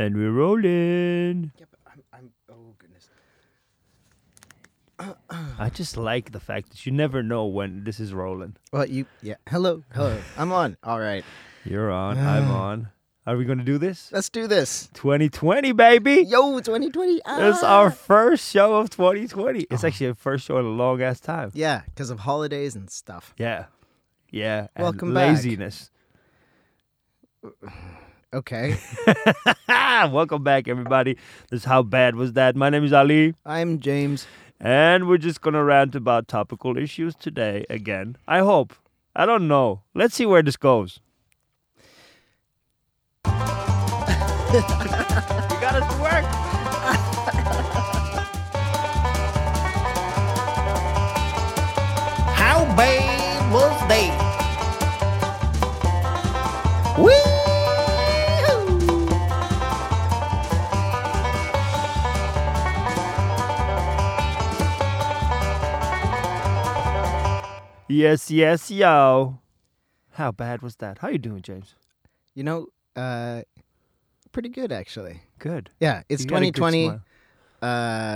And we're rolling. Yeah, but I'm oh goodness. I just like the fact that you never know when this is rolling. Well, yeah. Hello. I'm on. All right. You're on. I'm on. Are we going to do this? Let's do this. 2020, baby. Yo, 2020. It's our first show of 2020. It's actually our first show in a long ass time. Yeah, because of holidays and stuff. Yeah. And welcome back. Laziness. Okay. Welcome back, everybody. This is How Bad Was That? My name is Ali. I'm James. And we're just going to rant about topical issues today again. I hope. I don't know. Let's see where this goes. You got us to work. How bad was that? Woo! Yes, yo. How bad was that? How you doing, James? You know, pretty good, actually. Good. Yeah, it's 2020. I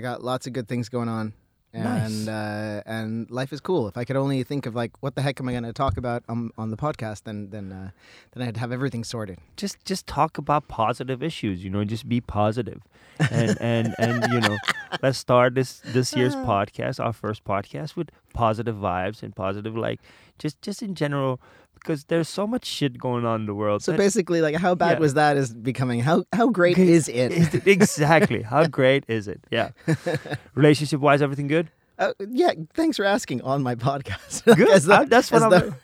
got lots of good things going on. And, nice. And life is cool. If I could only think of, like, what the heck am I going to talk about on the podcast, then I'd have everything sorted. Just talk about positive issues, you know, just be positive. And you know, let's start this year's podcast, our first podcast, with positive vibes and positive, like, just in general, because there's so much shit going on in the world. So that, basically, like, how bad was that is becoming how great is it? Exactly. How great is it? Yeah. Relationship wise, everything good? Yeah, thanks for asking on my podcast. Good. That's what I'm...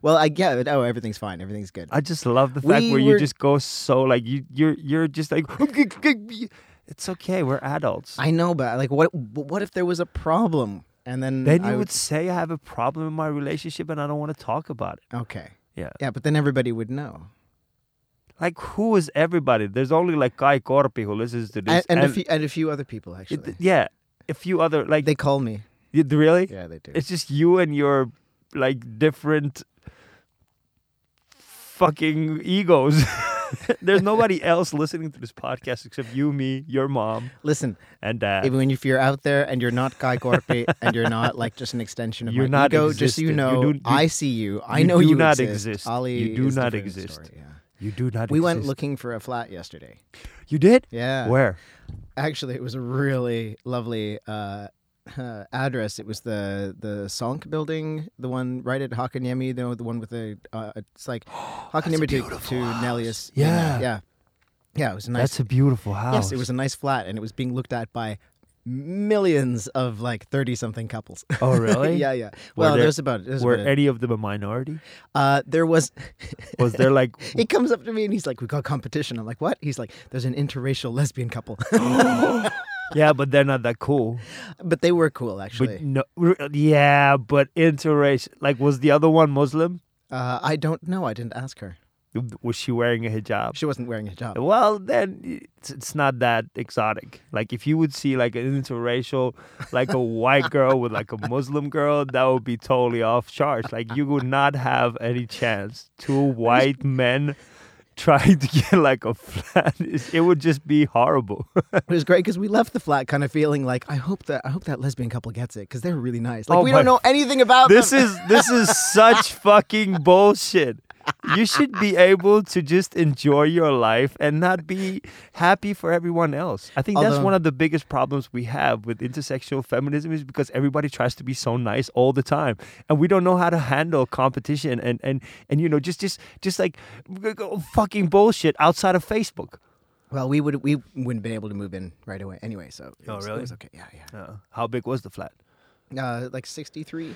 well, I get it. Oh, everything's fine. Everything's good. I just love the fact you just go so, like, you're just like... It's okay. We're adults. I know, but, like, what if there was a problem? And then you would say, I have a problem in my relationship and I don't want to talk about it. Okay. Yeah. Yeah, but then everybody would know. Like, who is everybody? There's only, like, Kai Korpi who listens to this. And a few other people, actually. A few other, like... They call me. Really? Yeah, they do. It's just you and your, like, different fucking egos. There's nobody else listening to this podcast except you, me, your mom. Listen. And Dad. Even if you're out there and you're not Kai Korpi and you're not, like, just an extension of my ego, just so you know, I see you. I know you exist. You do not exist. Story, yeah. You do not exist. We went looking for a flat yesterday. You did? Yeah. Where? Actually, it was a really lovely address. It was the Sonk building, the one right at Hakaniemi, the one with the, it's like Hakaniemi to Nellius. Yeah. Yeah, it was nice. That's a beautiful house. Yes, it was a nice flat, and it was being looked at by millions of, like, 30-something couples. Oh, really? Yeah. Well, were any of them a minority? There was... Was there, like... He comes up to me and he's like, we got competition. I'm like, what? He's like, there's an interracial lesbian couple. Yeah, but they're not that cool. But they were cool, actually. But interracial... Like, was the other one Muslim? I don't know. I didn't ask her. Was she wearing a hijab? She wasn't wearing a hijab. Well, then it's not that exotic. Like, if you would see, like, an interracial, like, a white girl with, like, a Muslim girl, that would be totally off charge. Like, you would not have any chance. Two white men trying to get, like, a flat. It would just be horrible. It was great because we left the flat kind of feeling like, I hope that lesbian couple gets it because they're really nice. Like, we don't know anything about them. This is such fucking bullshit. You should be able to just enjoy your life and not be happy for everyone else. I think that's one of the biggest problems we have with intersectional feminism is because everybody tries to be so nice all the time. And we don't know how to handle competition and you know, just like fucking bullshit outside of Facebook. Well, we wouldn't have been able to move in right away anyway, so it was okay. Yeah. How big was the flat? Like 63.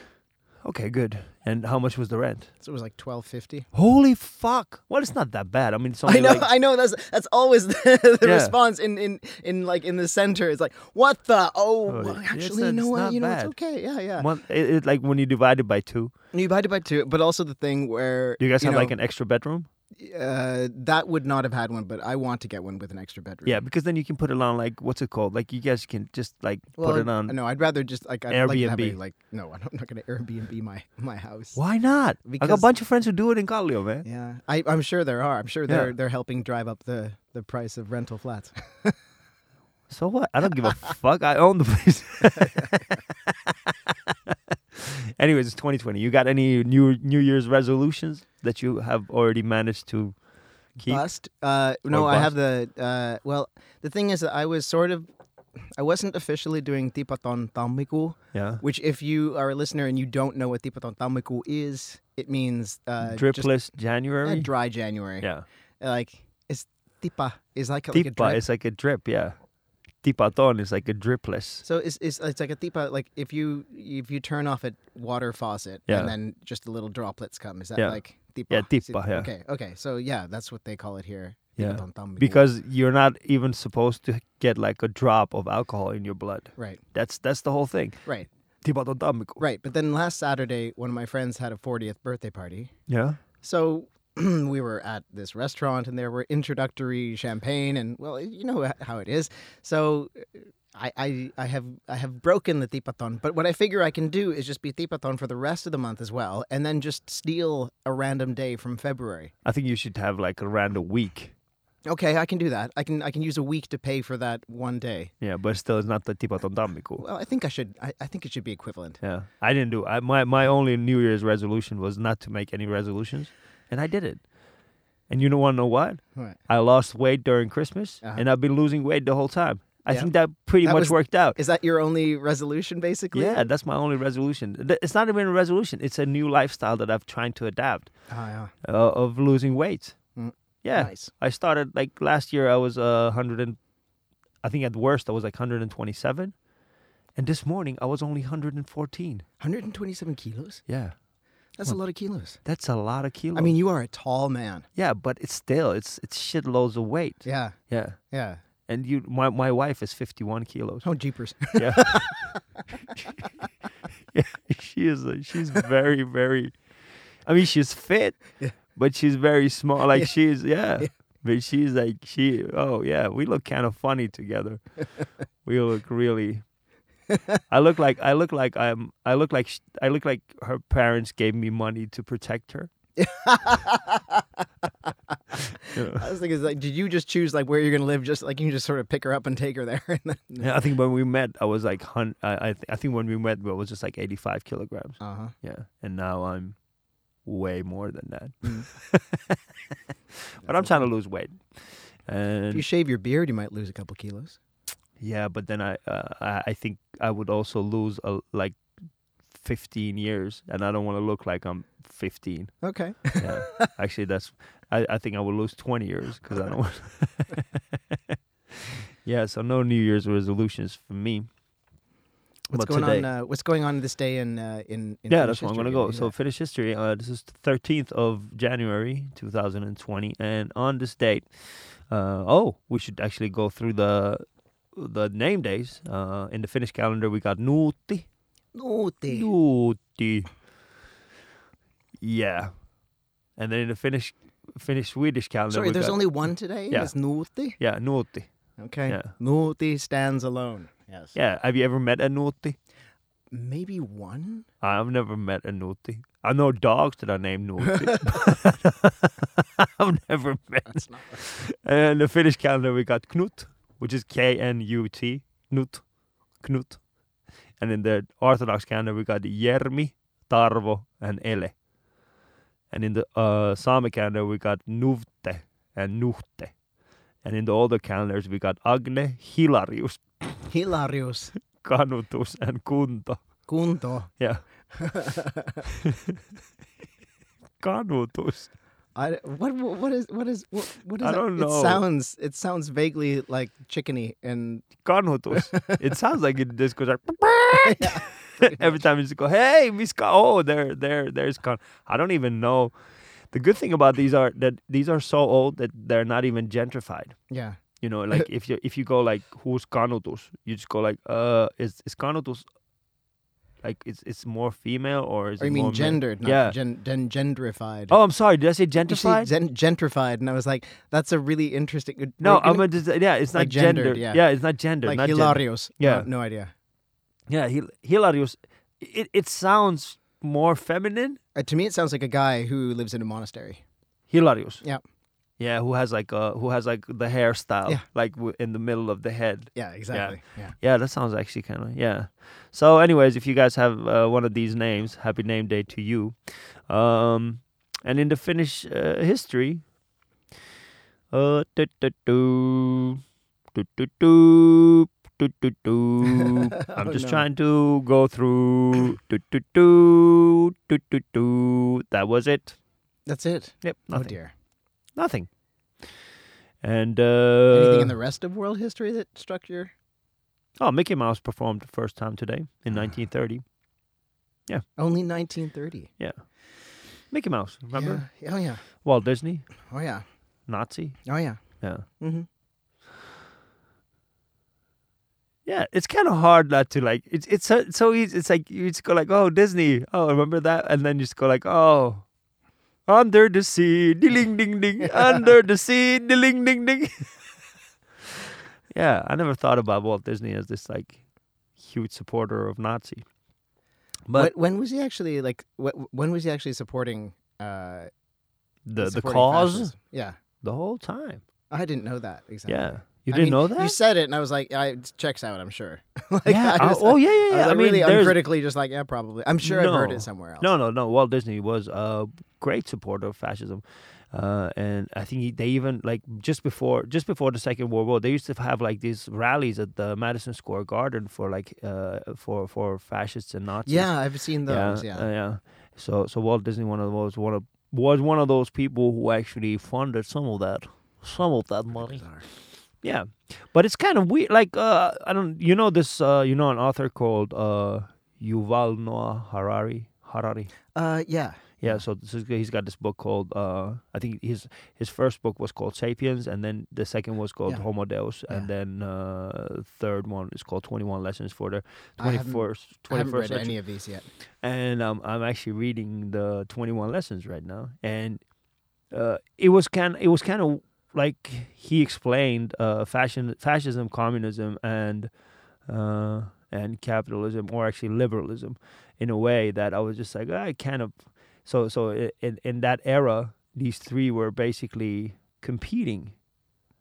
Okay, good. And how much was the rent? So it was like $12.50. Holy fuck! Well, it's not that bad. I mean, it's only I know. That's always the response in the center. It's like, what the? Actually, it's okay. Yeah. It's like when you divide it by two. But also the thing where do you guys have like an extra bedroom? That would not have had one, but I want to get one with an extra bedroom. Yeah, because then you can put it on, like, what's it called? Like, you guys can just, like, put it on. No, I'd rather just, like, I'd Airbnb. Like to have a, like, no, I'm not going to Airbnb my house. Why not? Because I got a bunch of friends who do it in Kallio, man. Yeah, I'm sure there are. I'm sure they're helping drive up the price of rental flats. So what? I don't give a fuck. I own the place. Anyways, it's 2020. You got any New Year's resolutions that you have already managed to keep? No, I have the... well, the thing is that I was sort of... I wasn't officially doing Tipaton tammikuu, which if you are a listener and you don't know what Tipaton tammikuu is, it means... dripless January? Dry January. Yeah. Like, it's tipa. It's like a drip. It's like a drip, yeah. Tipaton is like a dripless. So it's like a tipa, like if you turn off a water faucet and then just the little droplets come. Is that like tipa? Yeah, tipa, yeah. Okay. So yeah, that's what they call it here. Yeah. Because you're not even supposed to get like a drop of alcohol in your blood. Right. That's the whole thing. Right. Tipaton tammikuu. Right. But then last Saturday, one of my friends had a 40th birthday party. Yeah. So we were at this restaurant and there were introductory champagne and, well, you know how it is. So I have broken the tipaton, but what I figure I can do is just be tipaton for the rest of the month as well and then just steal a random day from February. I think you should have like a random week. Okay, I can do that. I can use a week to pay for that one day. Yeah, but still, it's not the Tipaton tammikuu. Well, I think I should. I think it should be equivalent. Yeah, I didn't do. My only New Year's resolution was not to make any resolutions. And I did it. And you don't want to know what? Right. I lost weight during Christmas, and I've been losing weight the whole time. I think that pretty much worked out. Is that your only resolution, basically? Yeah, that's my only resolution. It's not even a resolution. It's a new lifestyle that I've tried to adapt of losing weight. Mm. Yeah. Nice. I started, like, last year I was 100 and... I think at worst I was, like, 127. And this morning I was only 114. 127 kilos? Yeah. That's a lot of kilos. That's a lot of kilos. I mean, you are a tall man. Yeah, but it's still, it's shitloads of weight. Yeah. Yeah. Yeah. And my wife is 51 kilos. Oh, jeepers. Yeah. Yeah. She's very, very, I mean, she's fit, but she's very small. Like she's, but she's like, we look kind of funny together. We look really... I look like her parents gave me money to protect her. You know. I was thinking, like, did you just choose like where you're gonna live? Just like you can just sort of pick her up and take her there. And then... Yeah, I think when we met, I was like, I think when we met, I was just like 85 kilograms. Yeah, and now I'm way more than that. But I'm trying to lose weight. And if you shave your beard, you might lose a couple kilos. Yeah, but then I think I would also lose like 15 years, and I don't want to look like I'm 15. Okay. Yeah. Actually, I think I would lose 20 years because I don't want. Yeah, so no New Year's resolutions for me. What's going on this day in yeah, that's where I'm going to go. So Finnish history, this is the 13th of January, 2020, and on this date, we should actually go through the name days. In the Finnish calendar, we got Nuutti. Nuutti. Nuutti. Yeah. And then in the Finnish-Swedish calendar... Sorry, there's only one today? Yeah. It's Nuutti? Yeah, Nuutti. Okay. Yeah. Nuutti stands alone. Yes. Yeah. Have you ever met a Nuutti? Maybe one? I've never met a Nuutti. I know dogs that are named Nuutti. I've never met... That's not right. And in the Finnish calendar, we got Knut. Which is K-N-U-T, Knut. And in the Orthodox calendar, we got Jermi, Tarvo, and Ele. And in the Sami calendar, we got Nuvte and Nuhte. And in the older calendars, we got Agne, Hilarius, Kanutus, and Kunto. Kunto. Yeah. Kanutus. What is I don't know. It sounds vaguely like chickeny and Kanutus. It sounds like it just goes like every time you just go, hey, Miska, oh there's Kan. I don't even know. The good thing about these are that these are so old that they're not even gentrified. Yeah. You know, like if you go like who's Kanutus? You just go like is Kanutus like it's more female, or is it more gendered, not gentrified? Oh, I'm sorry. Did I say gentrified? Gentrified, and I was like, that's a really interesting. No, it's not like gendered. Yeah, it's not gendered. Like not Hilarious. Yeah, no idea. Yeah, Hilarious. It sounds more feminine. To me, it sounds like a guy who lives in a monastery. Hilarious. Yeah. Yeah, who has like the hairstyle, like in the middle of the head. Yeah, exactly. Yeah, that sounds actually kind of So, anyways, if you guys have one of these names, happy name day to you. And in the Finnish history, I'm just trying to go through. That was it. That's it. Yep. Nothing. Oh dear. Nothing. And anything in the rest of world history that struck your... Oh, Mickey Mouse performed the first time today in 1930. Yeah. Only 1930? Yeah. Mickey Mouse, remember? Yeah. Oh, yeah. Walt Disney? Oh, yeah. Nazi? Oh, yeah. Yeah. Mm-hmm. Yeah, it's kind of hard not to like... It's so easy. It's like, you just go like, oh, Disney. Oh, remember that? And then you just go like, oh... Under the sea, ding ding ding. Under the sea, ding ding ding. Yeah, I never thought about Walt Disney as this like huge supporter of Nazi. But when was he actually like? When was he actually supporting the cause? Fascism? Yeah, the whole time. I didn't know that exactly. Yeah. You didn't know that? You said it, and I was like, it checks out, I'm sure. I was really uncritically just like, yeah, probably. I'm sure I've heard it somewhere else. No. Walt Disney was a great supporter of fascism. And I think they even, like, just before the Second World War, they used to have, like, these rallies at the Madison Square Garden for, like, for fascists and Nazis. Yeah, I've seen those, So Walt Disney was one of those people who actually funded some of that money. Yeah, but it's kind of weird. Like, an author called Yuval Noah Harari. Yeah. So he's got this book called, I think his first book was called Sapiens, and then the second was called Homo Deus, and then third one is called 21 Lessons for the 21st Century. I haven't read any of these yet. And I'm actually reading the 21 Lessons right now, and it was kind of. Like he explained, fascism, communism, and capitalism, or actually liberalism, in a way that I was just like, I kind of. So in that era, these three were basically competing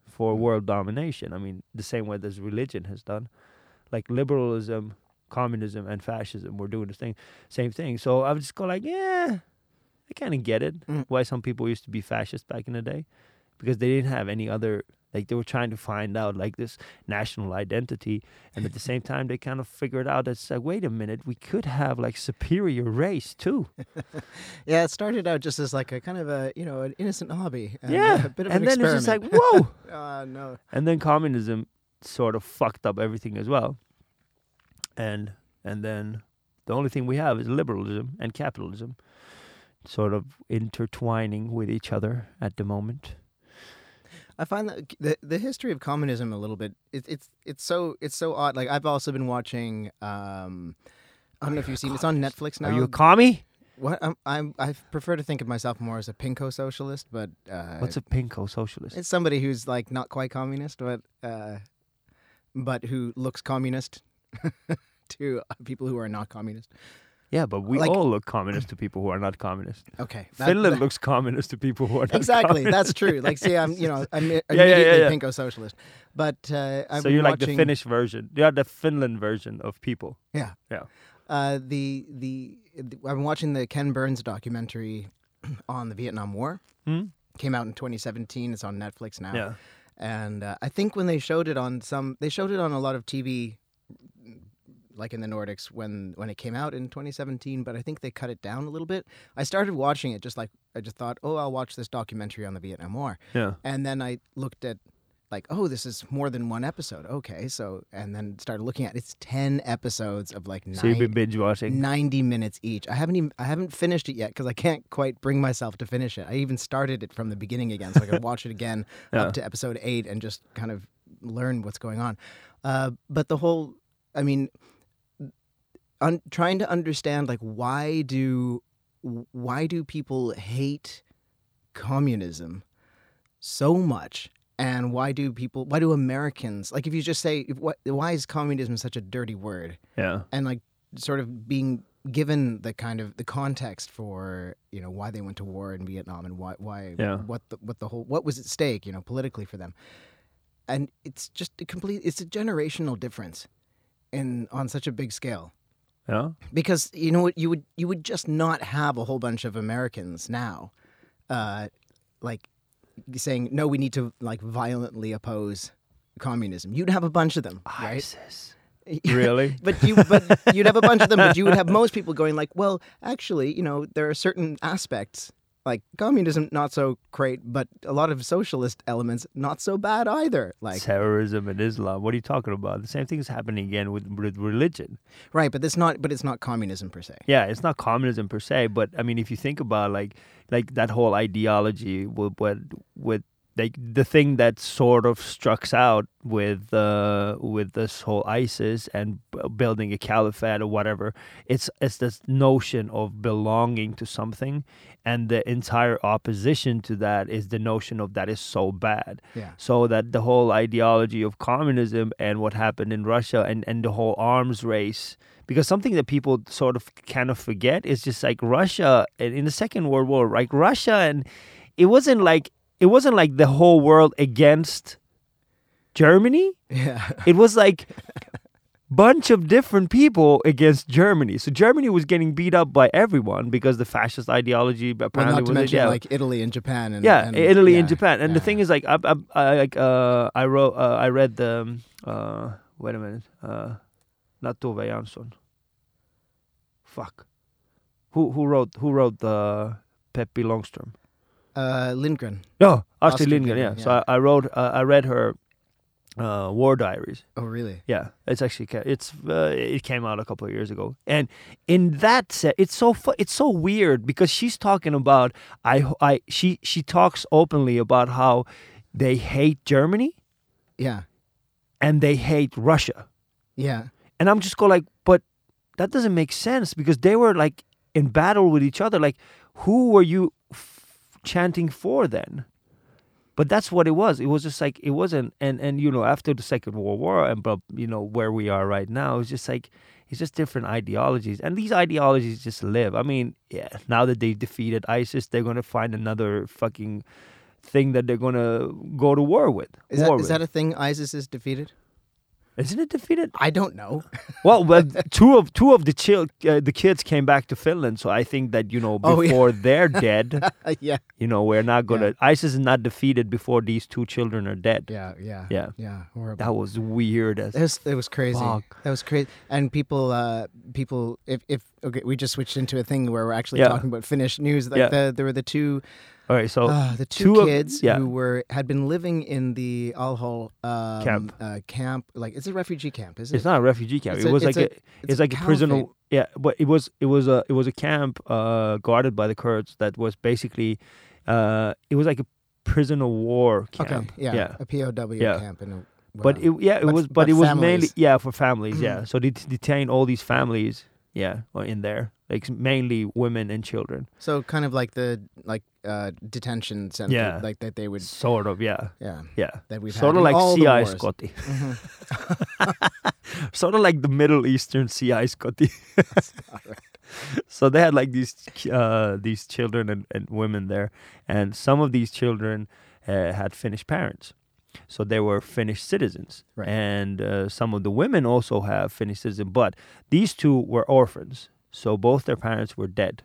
for world domination. I mean, the same way that religion has done, like liberalism, communism, and fascism were doing the same thing. So I would just go like, I kind of get it why some people used to be fascists back in the day. Because they didn't have any other, like they were trying to find out like this national identity. And at the same time, they kind of figured out that it's like, wait a minute, we could have like superior race too. Yeah, it started out just as like a kind of a, an innocent hobby. A bit of an experiment. It's just like, whoa. No. And then communism sort of fucked up everything as well. And then the only thing we have is liberalism and capitalism sort of intertwining with each other at the moment. I find that the history of communism a little bit it's so odd. Like I've also been watching. I don't know if you've seen. It's on Netflix now. Are you a commie? What I prefer to think of myself more as a pinko socialist, but what's a pinko socialist? It's somebody who's like not quite communist, but who looks communist to people who are not communist. Yeah, but we all look communist to people who are not communist. Okay. Finland looks communist to people who are not communist. Exactly, that's true. Like, see, I'm immediately pinko-socialist. But I'm So you're watching... like the Finnish version. You're the Finland version of people. Yeah. Yeah. I'm watching the Ken Burns documentary on the Vietnam War. Hmm? Came out in 2017. It's on Netflix now. Yeah. And I think when they showed it on a lot of TV... like in the Nordics when it came out in 2017, but I think they cut it down a little bit. I started watching it just like, I just thought, I'll watch this documentary on the Vietnam War. Yeah. And then I looked at like, this is more than one episode. Okay, so, and then started looking at, it's 10 episodes of like 90 minutes each. I haven't finished it yet because I can't quite bring myself to finish it. I even started it from the beginning again, so I could watch it again up to episode 8 and just kind of learn what's going on. But the whole, trying to understand, like, why do people hate communism so much? And why do Americans, like, if you just say, why is communism such a dirty word? Yeah. And, like, sort of being given the kind of the context for, you know, why they went to war in Vietnam and why yeah. what was at stake, you know, politically for them. And it's just it's a generational difference on such a big scale. Yeah. Because, you know, you would just not have a whole bunch of Americans now, like, saying, no, we need to, like, violently oppose communism. You'd have a bunch of them, right? ISIS. Really? But you'd have a bunch of them, but you would have most people going, like, well, actually, you know, there are certain aspects, like, communism, not so great, but a lot of socialist elements, not so bad either. Like terrorism and Islam. What are you talking about? The same thing is happening again with religion. Right, but it's not communism per se. Yeah, it's not communism per se, but, I mean, if you think about, like that whole ideology with like the thing that sort of struck out with this whole ISIS and building a caliphate or whatever, it's this notion of belonging to something, and the entire opposition to that is the notion of that is so bad. Yeah. So that the whole ideology of communism and what happened in Russia and the whole arms race. Because something that people sort of kind of forget is just like Russia in the Second World War, like Russia, and it wasn't like the whole world against Germany. Yeah. It was like bunch of different people against Germany. So Germany was getting beat up by everyone because the fascist ideology apparently was like Italy and Japan. And the thing is, like, I read not Tove Jansson. Fuck. Who wrote the Peppi Longström? Lindgren. No, Astrid Lindgren. Yeah. So I read her War Diaries. Oh, really? Yeah. It's actually it came out a couple of years ago, and in that set, it's so weird because she's talking about she talks openly about how they hate Germany. Yeah. And they hate Russia. Yeah. And I'm just going, like, but that doesn't make sense because they were, like, in battle with each other. Like, who were you chanting for then? But that's what it was. It was just like, it wasn't. And you know, after the Second World War and, you know, where we are right now, it's just like, it's just different ideologies. And these ideologies just live. I mean, yeah, now that they defeated ISIS, they're going to find another fucking thing that they're going to go to war with. Is that a thing, ISIS is defeated? Isn't it defeated? I don't know. Well, two of the kids came back to Finland, so I think that, you know, before they're dead, yeah, you know, we're not gonna. Yeah. ISIS is not defeated before these two children are dead. Yeah. Horrible. That was weird. It was crazy. Fuck. That was crazy. And people. If we just switched into a thing where we're actually talking about Finnish news. Like there were the two. All right, so the two kids who had been living in the Al-Hol camp. Like, it's a refugee camp, isn't it? It's not a refugee camp. It's like a prisoner. Yeah, but it was a camp guarded by the Kurds that was basically it was like a prisoner war camp. Okay, yeah. A POW camp. But it was mainly for families. Yeah, so they detained all these families. Yeah, in there, like mainly women and children. So kind of like the detention center, like that they would sort of, yeah. That we've sort of like CI Scotty, sort of like the Middle Eastern CI Scotty. So they had like these children and women there, and some of these children had Finnish parents. So they were Finnish citizens, right. And some of the women also have Finnish citizens, but these two were orphans, so both their parents were dead.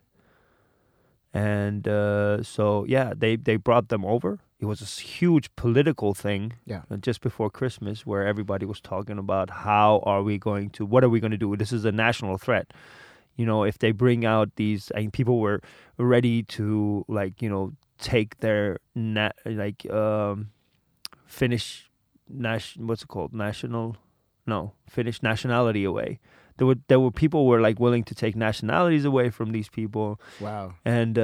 And they brought them over. It was a huge political thing just before Christmas, where everybody was talking about what are we going to do? This is a national threat. You know, if they bring out these, I mean, people were ready to, like, you know, take their, Finnish Finnish nationality away. There were people were, like, willing to take nationalities away from these people. Wow. And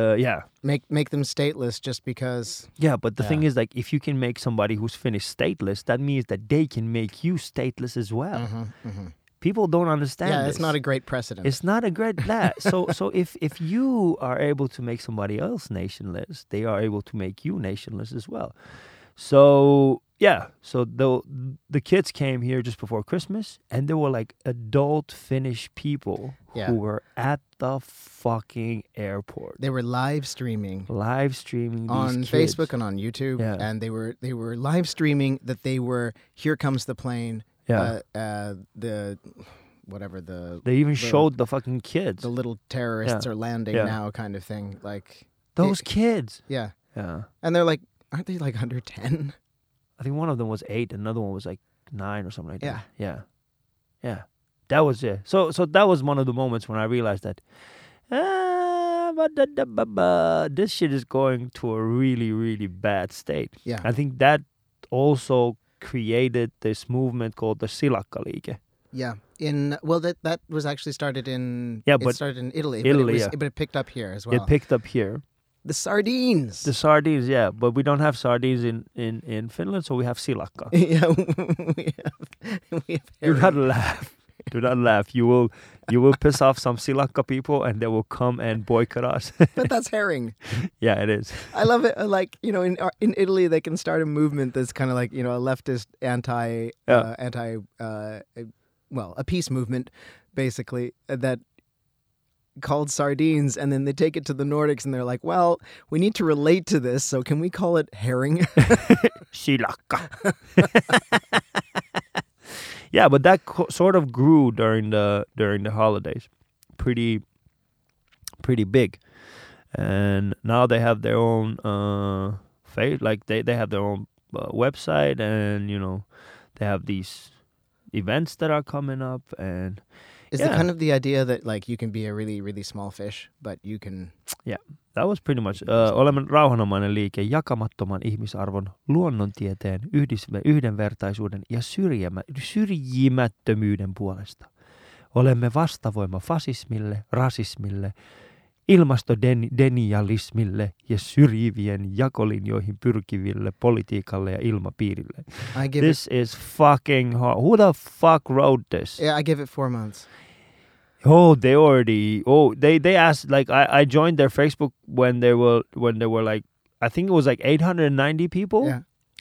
make them stateless just because. Yeah, but the thing is, like, if you can make somebody who's Finnish stateless, that means that they can make you stateless as well. Mm-hmm, mm-hmm. People don't understand this. Yeah, it's not a great precedent. It's not a great that. So if you are able to make somebody else nationless, they are able to make you nationless as well. So yeah, so the kids came here just before Christmas, and they were like adult Finnish people who were at the fucking airport. They were live streaming on Facebook and on YouTube, and they were live streaming that they were here comes the plane. Yeah, they even showed the fucking kids. The little terrorists are landing now, kind of thing. Like those kids. Yeah, yeah. And they're like, aren't they like under 10? I think one of them was 8, another one was like 9 or something like that. Yeah, yeah, yeah. That was it. So that was one of the moments when I realized that this shit is going to a really, really bad state. Yeah, I think that also created this movement called the Silakkaliike. Yeah, that was actually started in started in Italy. But it picked up here as well. It picked up here. The sardines, yeah, but we don't have sardines in Finland, so we have silakka. Yeah, we have herring. Do not laugh. You will piss off some silakka people, and they will come and boycott us. But that's herring. Yeah, it is. I love it. Like, you know, in Italy, they can start a movement that's kind of like, you know, a leftist a peace movement, basically, that called sardines, and then they take it to the Nordics, and they're like, well, we need to relate to this, so can we call it herring? Silakka. Yeah, but that sort of grew during the holidays, pretty big, and now they have their own website, and you know they have these events that are coming up, and is it kind of the idea that like you can be a really really small fish, but you can that was pretty much olemme rauhanomainen liike jakamattoman ihmisarvon, luonnontieteen, yhdenvertaisuuden ja syrjimättömyyden puolesta. Olemme vastavoima fasismille, rasismille, ilmastodenialismille ja syrjivien jakolinjoihin pyrkiville politiikalle ja ilmapiirille. This is fucking hard. Who the fuck wrote this? Yeah, I give it 4 months. Oh, they already. Oh, they asked. Like, I joined their Facebook when they were like, I think it was like 890 people,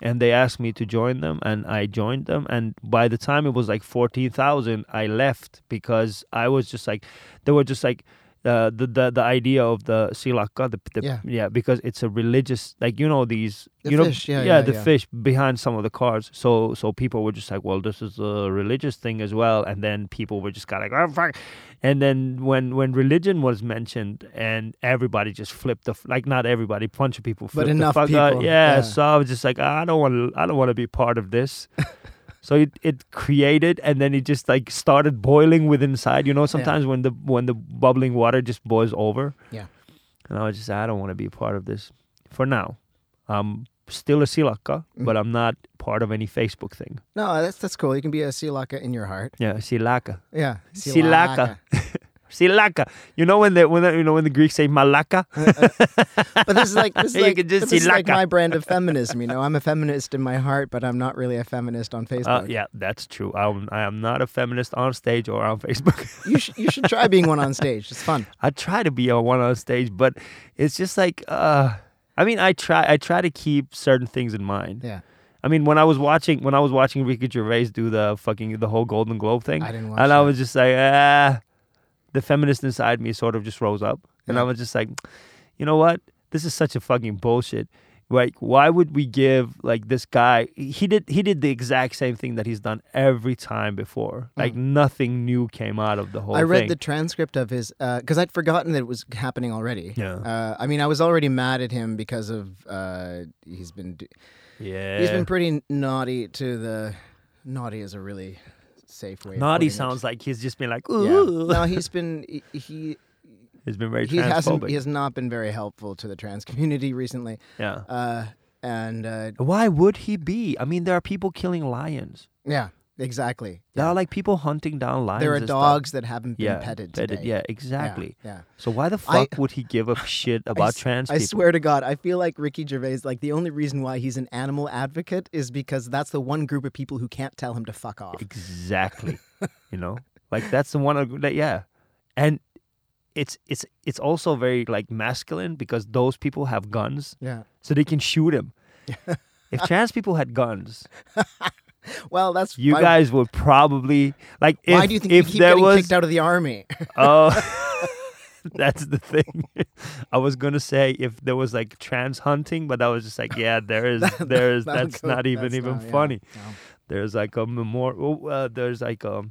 and they asked me to join them, and I joined them. And by the time it was like 14,000, I left because I was just like, they were just like the idea of the silakka, because it's a religious, like, you know, these the you fish, know, fish behind some of the cars. So people were just like, well, this is a religious thing as well, and then people were just kind of like, oh, fuck. And then when religion was mentioned, and everybody just flipped not everybody, a bunch of people flipped, but enough the fuck people out. So I was just like, I don't want to be part of this. So it created, and then it just like started boiling with inside. You know, sometimes when the bubbling water just boils over. Yeah. And I was just, I don't want to be a part of this for now. I'm still a silakka, but I'm not part of any Facebook thing. No, that's cool. You can be a silakka in your heart. Yeah, silakka. Yeah, silakka. Silakka. You know when the Greeks say malaka? But this is like my brand of feminism, you know. I'm a feminist in my heart, but I'm not really a feminist on Facebook. Yeah, that's true. I am not a feminist on stage or on Facebook. You should try being one on stage. It's fun. I try to be one on stage, but it's just like I try to keep certain things in mind. Yeah. I mean, when I was watching Ricky Gervais do the whole Golden Globe thing, I didn't watch and that. I was just like, the feminist inside me sort of just rose up, and I was just like, you know what? This is such a fucking bullshit. Like, why would we give like this guy? He did the exact same thing that he's done every time before. Like nothing new came out of the whole thing. I read the transcript of his because I'd forgotten that it was happening already. Yeah. I mean, I was already mad at him because of he's been pretty naughty to the naughty is a really safe way. Naughty sounds like he's just been like, ooh. Yeah. No, he's been very transphobic. He has not been very helpful to the trans community recently. Yeah. And why would he be? I mean, there are people killing lions. Yeah. Exactly. Yeah. There are like people hunting down lions. There are dogs that haven't been petted today. Yeah, exactly. Yeah, yeah. So why the fuck would he give a shit about trans people? I swear to God, I feel like Ricky Gervais, like the only reason why he's an animal advocate is because that's the one group of people who can't tell him to fuck off. Exactly. You know? Like that's the one that, yeah. And it's also very like masculine because those people have guns. Yeah. So they can shoot him. If trans people had guns... Well, that's you guys would probably like. If, why do you think if you keep getting kicked out of the army? Oh, that's the thing. I was gonna say if there was like trans hunting, but I was just like, yeah, there is. That's not even funny. Yeah, no. There's like a memorial. There's like a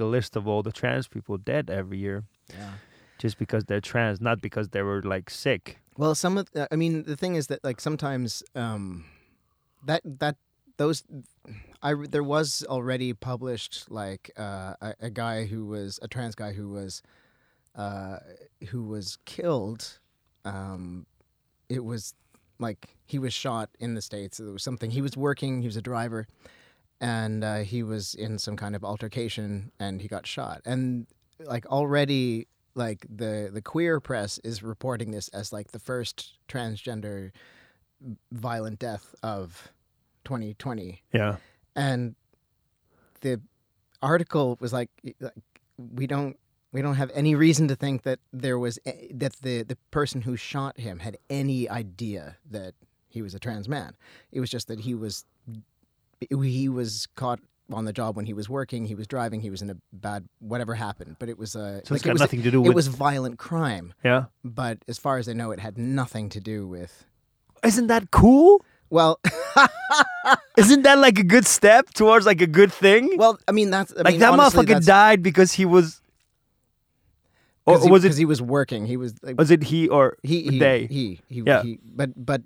list of all the trans people dead every year, just because they're trans, not because they were like sick. Well, the thing is that like sometimes there was already published like a guy who was a trans guy who was killed. It was like he was shot in the States. There was something. He was a driver, and he was in some kind of altercation, and he got shot. And like already, like the queer press is reporting this as like the first transgender violent death of 2020. Yeah. And the article was like, we don't have any reason to think that there was that the person who shot him had any idea that he was a trans man. It was just that he was caught on the job when he was working, he was driving, he was in a bad whatever happened, but it was it was violent crime. Yeah. But as far as I know, it had nothing to do with. Isn't that cool? Well, isn't that like a good step towards like a good thing? Well, I mean, that motherfucker died because he was, because he was working. He was. Like, was it he or they? He. But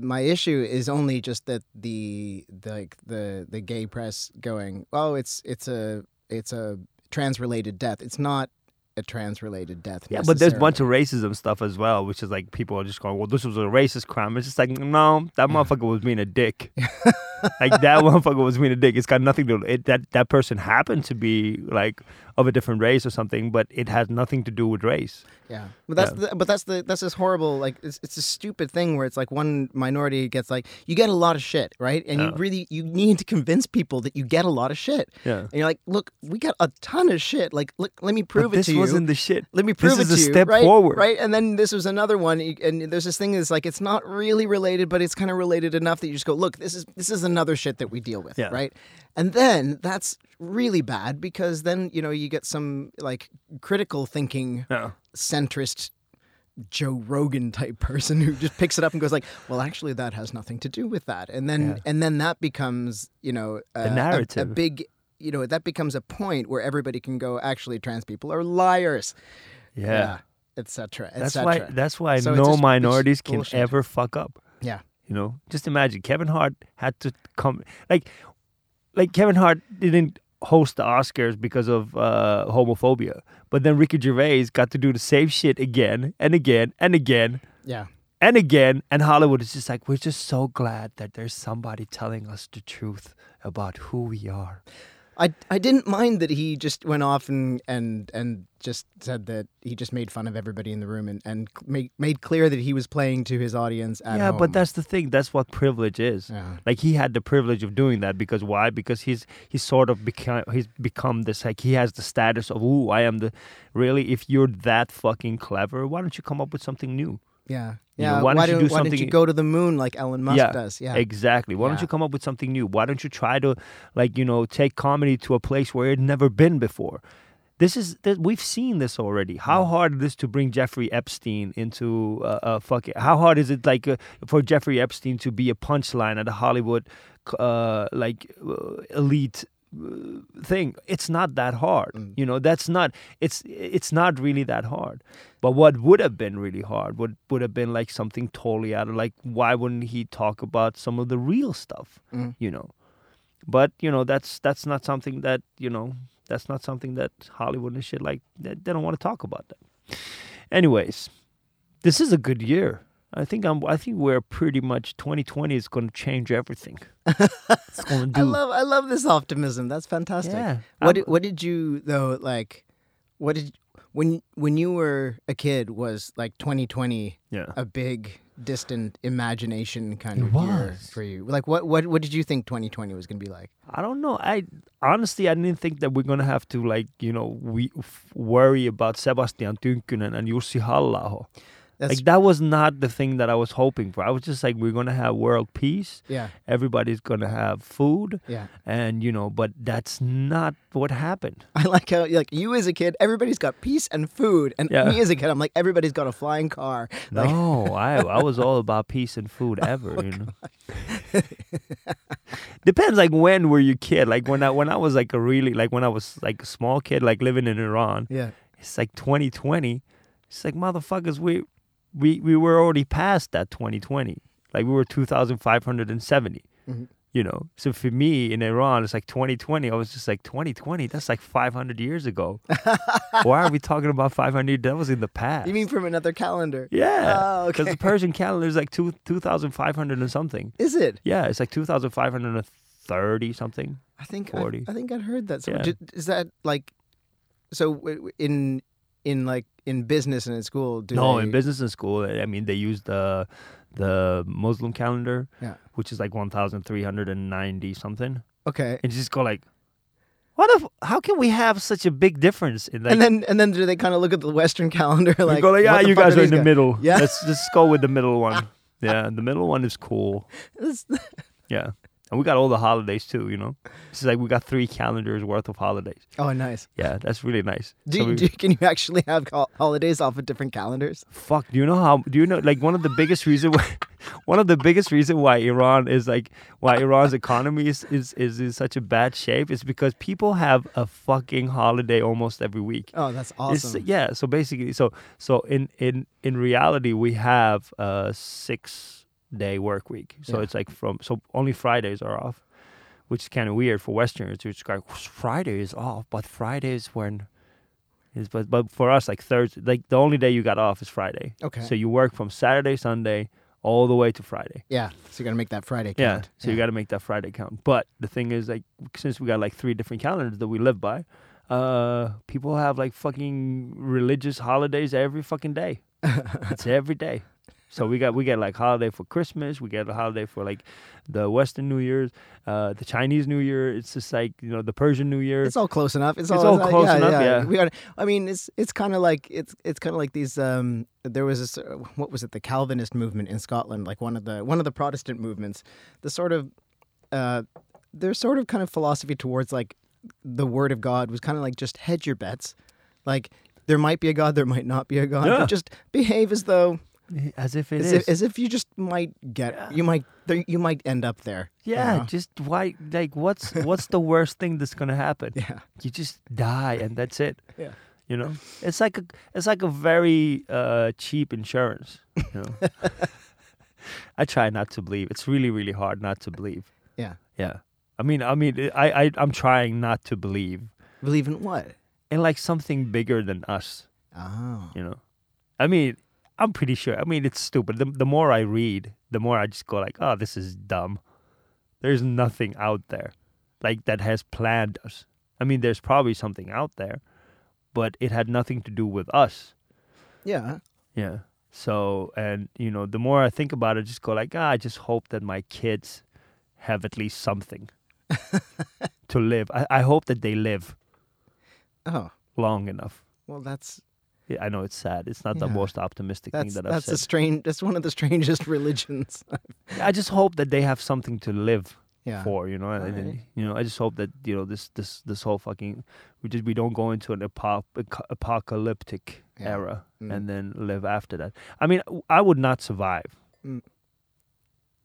my issue is only just that the gay press going, oh, it's a trans-related death. It's not a trans-related death. Yeah, but there's a bunch of racism stuff as well, which is like people are just going, well, this was a racist crime. It's just like, no, that motherfucker was being a dick. Like, that motherfucker was being a dick. It's got nothing to do with it. That person happened to be like of a different race or something, but it has nothing to do with race. Yeah. But that's this horrible, like, it's a stupid thing where it's like one minority gets like, you get a lot of shit, right? And you need to convince people that you get a lot of shit. Yeah. And you're like, look, we got a ton of shit. Like, look, let me prove it to you. This wasn't the shit. Let me prove it to you. This is a step forward. Right? And then this was another one. And there's this thing that's like, it's not really related, but it's kind of related enough that you just go, look, this is another shit that we deal with, right? And then that's really bad because then, you know, you get some like critical thinking centrist Joe Rogan type person who just picks it up and goes like, well, actually that has nothing to do with that. And then that becomes, you know, the narrative. A big, you know, that becomes a point where everybody can go, actually trans people are liars. Yeah. Etc. etc. That's why so no minorities can ever fuck up. Yeah. You know, just imagine Kevin Hart had to come like Kevin Hart didn't host the Oscars because of homophobia, but then Ricky Gervais got to do the same shit again and again and again. Yeah. And again, and Hollywood is just like, we're just so glad that there's somebody telling us the truth about who we are. I didn't mind that he just went off and just said that he just made fun of everybody in the room and made clear that he was playing to his audience at home. Yeah, but that's the thing. That's what privilege is. Yeah. Like, he had the privilege of doing that because why? Because he's become this, like, he has the status of, ooh, I am the... Really, if you're that fucking clever, why don't you come up with something new? Yeah. Yeah. You know, why don't you go to the moon like Elon Musk does? Yeah. Exactly. Why don't you come up with something new? Why don't you try to, like, you know, take comedy to a place where it had never been before? We've seen this already. How hard it is to bring Jeffrey Epstein into how hard is it like for Jeffrey Epstein to be a punchline at a Hollywood elite thing? It's not that hard. You know, it's not really that hard. But what would have been really hard would have been like something totally out of, like, why wouldn't he talk about some of the real stuff? You know, but, you know, that's not something that Hollywood and shit, like, they don't want to talk about that. Anyways, this is a good year. I think we're pretty much 2020 is going to change everything. It's gonna do. I love this optimism. That's fantastic. Yeah. When you were a kid, was like 2020 a big distant imagination kind of year for you? Like what did you think 2020 was going to be like? I don't know. I honestly didn't think that we're going to have to worry about Sebastian Tynkkinen and Jussi Hallaho. That was not the thing that I was hoping for. I was just like, we're going to have world peace. Yeah. Everybody's going to have food. Yeah. And, but that's not what happened. I like how, you as a kid, everybody's got peace and food. And me as a kid, I'm like, everybody's got a flying car. No, I was all about peace and food ever, Depends, when were you kid? When I was a small kid, living in Iran. Yeah. It's 2020. It's motherfuckers, we were already past that 2020. We were 2,570, So for me in Iran, it's 2020. I was just 2020, that's 500 years ago. Why are we talking about 500? That was in the past. You mean from another calendar? Yeah. Oh, okay. Because the Persian calendar is 2,500 and something. Is it? Yeah, it's 2,530 something. I think 40. I think I'd heard that. So yeah. Is that in business and in school? In business and school, I mean, they use the Muslim calendar, which is 1,390 something. Okay. And just go how can we have such a big difference? And then do they kind of look at the Western calendar? You guys are in the middle. Yeah. Let's just go with the middle one. Yeah, the middle one is cool. Yeah. And we got all the holidays too, It's we got 3 calendars worth of holidays. Oh, nice. Yeah, that's really nice. Can you actually have holidays off of different calendars? Fuck, one of the biggest reason why Iran is why Iran's economy is in such a bad shape is because people have a fucking holiday almost every week. Oh, that's awesome. So in reality we have 6-day work week, so it's only Fridays are off, which is kind of weird for Westerners. It's Friday is off, but but for us Thursday, the only day you got off is Friday. Okay, so you work from Saturday, Sunday, all the way to Friday. Yeah, so you got to make that Friday count. Yeah, so you got to make that Friday count. But the thing is, since we got 3 different calendars that we live by, people have fucking religious holidays every fucking day. It's every day. So we get holiday for Christmas, we get a holiday for the Western New Year's, the Chinese New Year. It's just the Persian New Year. It's all close enough. It's all close enough. Yeah. Yeah. It's kind of like these. There was this, what was it? The Calvinist movement in Scotland, one of the Protestant movements. The sort of their sort of kind of philosophy towards the Word of God was kind of just hedge your bets. There might be a God, there might not be a God. Yeah. But just behave as though. As if it is. As if you just might get... Yeah. You might end up there. Yeah, just why... what's the worst thing that's going to happen? Yeah. You just die and that's it. Yeah. It's a very cheap insurance. I try not to believe. It's really, really hard not to believe. Yeah. Yeah. I'm trying not to believe. Believe in what? In something bigger than us. Oh. I'm pretty sure. It's stupid. The more I read, the more I just go oh, this is dumb. There's nothing out there that has planned us. There's probably something out there, but it had nothing to do with us. Yeah. Yeah. So, and, the more I think about it, just go I just hope that my kids have at least something to live. I hope that they live long enough. Well, that's... I know it's sad. It's not the most optimistic thing that I've said. That's one of the strangest religions. I just hope that they have something to live for, Right. And, I just hope that this whole fucking we don't go into an apocalyptic era and then live after that. I would not survive. Mm.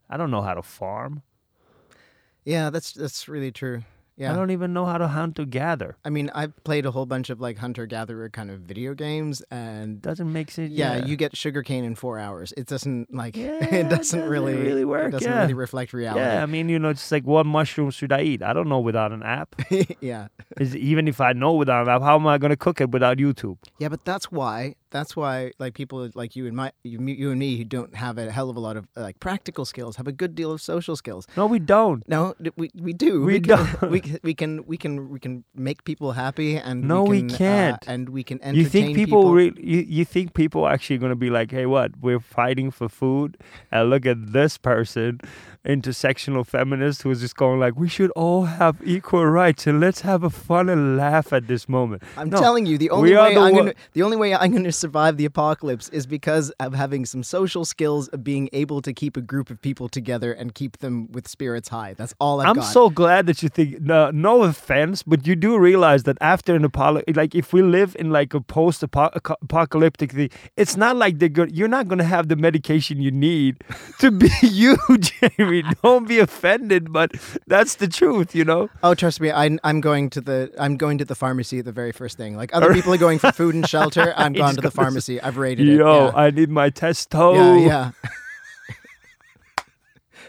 I don't know how to farm. Yeah, that's really true. Yeah. I don't even know how to hunt or gather. I've played a whole bunch of hunter-gatherer kind of video games, and doesn't make sense. Yeah, you get sugarcane in 4 hours. It doesn't really work. It doesn't really reflect reality. Yeah, just what mushroom should I eat? I don't know without an app. Even if I know without an app, how am I going to cook it without YouTube? Yeah, but that's why. That's why, like, people like you and me who don't have a hell of a lot of like practical skills have a good deal of social skills. No, we don't. No, we do. We don't. We can make people happy, and no, we can't. And we can entertain. You think people are actually going to be like, hey, what? We're fighting for food, and look at this person, intersectional feminist, who's just going like, we should all have equal rights, and let's have a fun and laugh at this moment. I'm telling you, the only way I'm going to survive the apocalypse is because of having some social skills of being able to keep a group of people together and keep them with spirits high. That's all I've got. I'm so glad that you think, no offense, but you do realize that after an apocalypse, like if we live in like a post-apocalyptic thing, it's not like you're not going to have the medication you need to be you, Jamie. Don't be offended, but that's the truth, you know? Oh, trust me, I'm going to the pharmacy the very first thing. Like other people are going for food and shelter, I'm gone to the pharmacy. I've raided it. Yo, yeah. I need my testo. Yeah.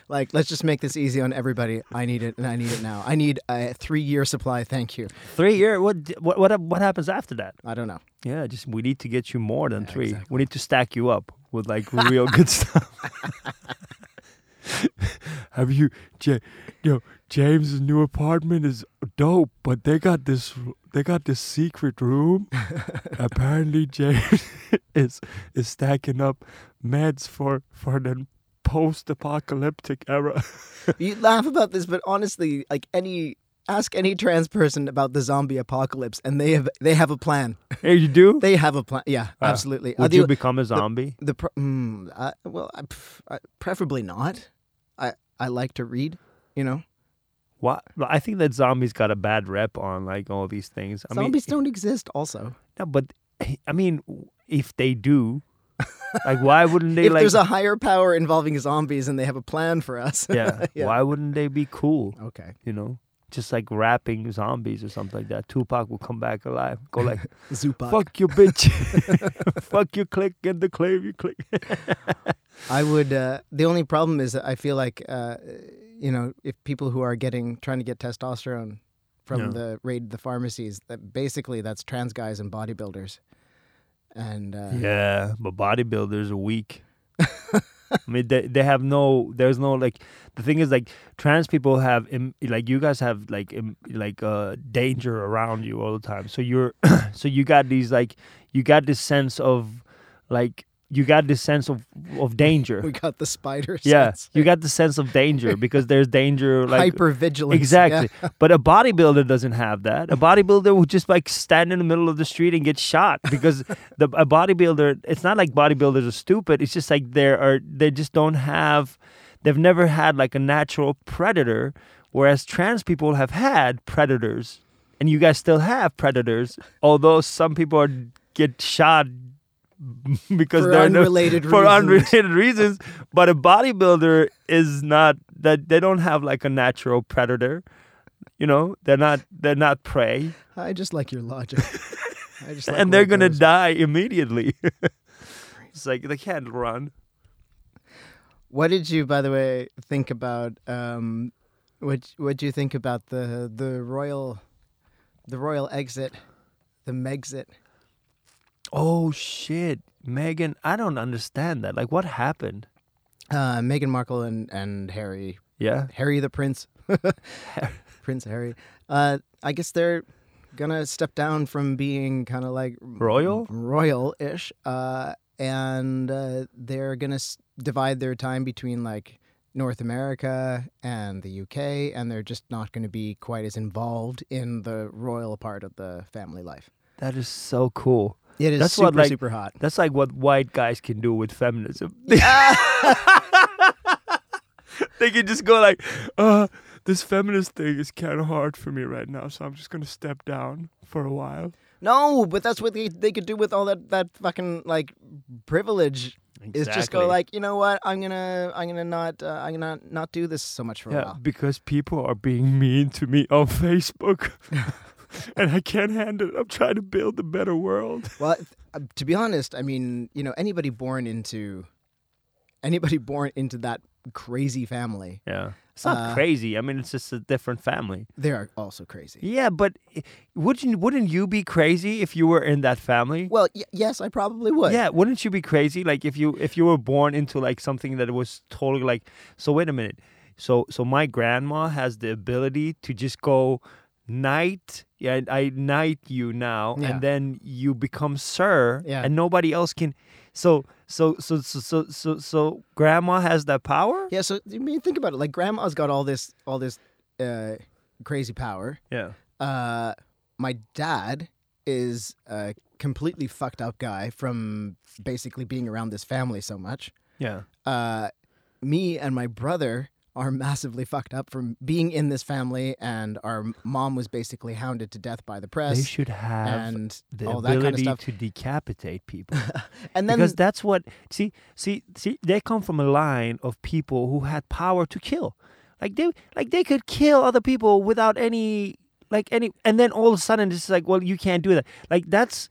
Like, let's just make this easy on everybody. I need it, and I need it now. I need a 3-year supply. Thank you. 3-year? What happens after that? I don't know. Yeah, just we need to get you more than 3. Exactly. We need to stack you up with like real good stuff. Have you, James' new apartment is dope, but they got this secret room. Apparently, James is stacking up meds for the post-apocalyptic era. You laugh about this, but honestly, like ask any trans person about the zombie apocalypse, and they have a plan. Hey, you do? They have a plan. Yeah, absolutely. Would you become a zombie? Preferably not. I like to read, you know. What? I think that zombies got a bad rep on like all these things. Zombies don't exist also. No, but I mean, if they do, like why wouldn't they? If like, there's a higher power involving zombies and they have a plan for us. Yeah. Yeah. Why wouldn't they be cool? Okay. You know, just like rapping zombies or something like that. Tupac will come back alive. Go like, Zupac. Fuck you, bitch. Fuck you, click. Get the claim, you click. I would, the only problem is that I feel like, you know, if people who are trying to get testosterone from the raid the pharmacies, that basically that's trans guys and bodybuilders. And yeah, but bodybuilders are weak. I mean, they have no. There's no like. The thing is, like, trans people have like you guys have like danger around you all the time. So you got this sense of danger. We got the spider sense. Yeah, you got the sense of danger because there's danger. Like hypervigilance. Exactly. Yeah. But a bodybuilder doesn't have that. A bodybuilder will just like stand in the middle of the street and get shot because a bodybuilder, it's not like bodybuilders are stupid. It's just like they've never had like a natural predator, whereas trans people have had predators. And you guys still have predators, although some people get shot because for unrelated reasons, but a bodybuilder is not that they don't have like a natural predator, you know. They're not prey. I just like your logic. And they're gonna die immediately. It's like they can't run. What did you, by the way, think about? What do you think about the royal exit, the Megxit? Oh, shit. Meghan, I don't understand that. Like, what happened? Meghan Markle and Harry. Yeah? Harry the Prince. Prince Harry. I guess they're going to step down from being kind of like... Royal? Royal-ish. And they're going to divide their time between, like, North America and the UK. And they're just not going to be quite as involved in the royal part of the family life. That is so cool. It is super hot. That's like what white guys can do with feminism. They can just go like, this feminist thing is kind of hard for me right now, so I'm just going to step down for a while. No, but that's what they could do with all that fucking like privilege. Exactly. Is just go like, you know what, I'm going to not do this so much for a while. Because people are being mean to me on Facebook. And I can't handle it. I'm trying to build a better world. Well, to be honest, I mean, you know, anybody born into that crazy family, It's not crazy. I mean, it's just a different family. They are also crazy. Yeah, but wouldn't you be crazy if you were in that family? Well, yes, I probably would. Yeah, wouldn't you be crazy? Like if you were born into like something that was totally like. So wait a minute. So my grandma has the ability to just go knight. Yeah, I knight you now, yeah. And then you become sir, yeah. And nobody else can. So grandma has that power? Yeah, so I mean think about it. Like grandma's got all this crazy power. Yeah. My dad is a completely fucked up guy from basically being around this family so much. Yeah. Me and my brother are massively fucked up from being in this family, and our mom was basically hounded to death by the press. They should have and the all ability that kind of stuff. To decapitate people. And then, because that's what... See, they come from a line of people who had power to kill. Like they could kill other people without any... And then all of a sudden, it's like, well, you can't do that. Like, that's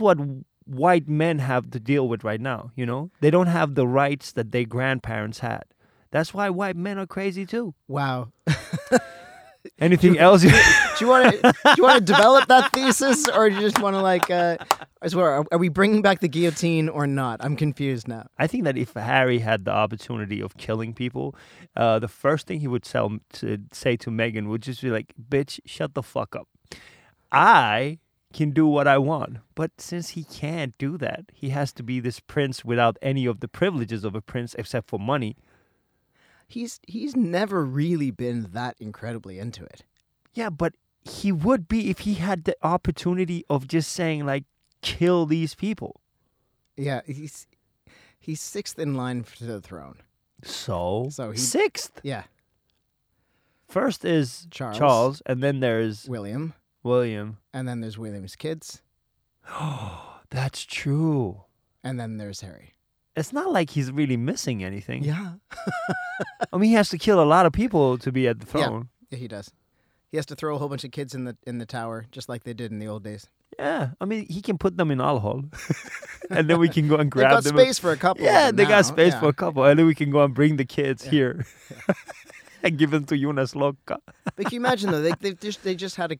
what... white men have to deal with right now, you know? They don't have the rights that their grandparents had. That's why white men are crazy too. Wow. Anything else? Do you want to develop that thesis, or do you just want to like? I swear, are we bringing back the guillotine or not? I'm confused now. I think that if Harry had the opportunity of killing people, the first thing he would say to Meghan would just be like, "Bitch, shut the fuck up. I can do what I want." But since he can't do that, he has to be this prince without any of the privileges of a prince except for money. He's never really been that incredibly into it. Yeah, but he would be if he had the opportunity of just saying, like, kill these people. Yeah, he's sixth in line to the throne. So sixth? Yeah. First is Charles, and then there's... William. And then there's William's kids. Oh, that's true. And then there's Harry. It's not like he's really missing anything. Yeah. I mean, he has to kill a lot of people to be at the throne. Yeah, he does. He has to throw a whole bunch of kids in the tower, just like they did in the old days. Yeah. I mean, he can put them in Al-Hol. And then we can go and grab them. They got space for a couple. Yeah, they got space for a couple. And then we can go and bring the kids here. Yeah. And give them to Jonas Lokka. But can you imagine, though? They just had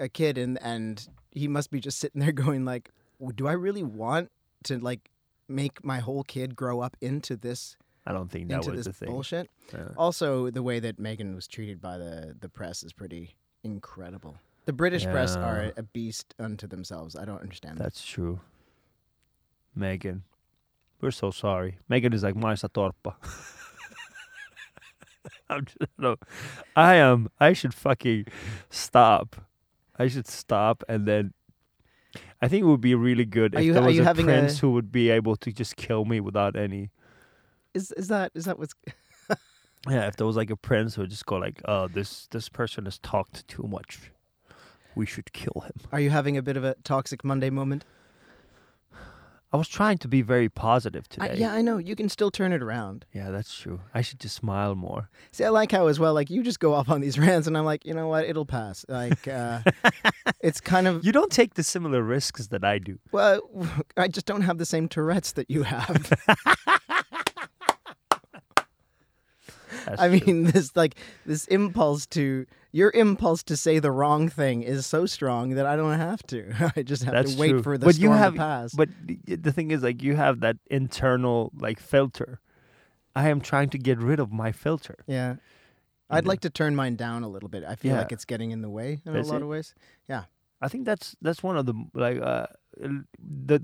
a kid, and he must be just sitting there going, like, do I really want to, like, make my whole kid grow up into this? I don't think that was the thing. Bullshit. Yeah. Also, the way that Meghan was treated by the press is pretty incredible. The British press are a beast unto themselves. I don't understand that. That's true. Meghan. We're so sorry. Meghan is like Maisa Torppa. I should fucking stop. I should stop, and then I think it would be really good if there was a prince who would be able to just kill me without any. Is that what's? Yeah, if there was like a prince who would just go like, "Oh, this person has talked too much. We should kill him." Are you having a bit of a toxic Monday moment? I was trying to be very positive today. I know. You can still turn it around. Yeah, that's true. I should just smile more. See, I like how as well, like, you just go off on these rants, and I'm like, you know what? It'll pass. Like, it's kind of... You don't take the similar risks that I do. Well, I just don't have the same Tourette's that you have. I mean, this impulse to... Your impulse to say the wrong thing is so strong that I don't have to. I just have to wait for the storm to pass. But the thing is, like, you have that internal, like, filter. I am trying to get rid of my filter. Yeah. I'd like to turn mine down a little bit. I feel like it's getting in the way in a lot of ways. Yeah. I think that's one of the, like,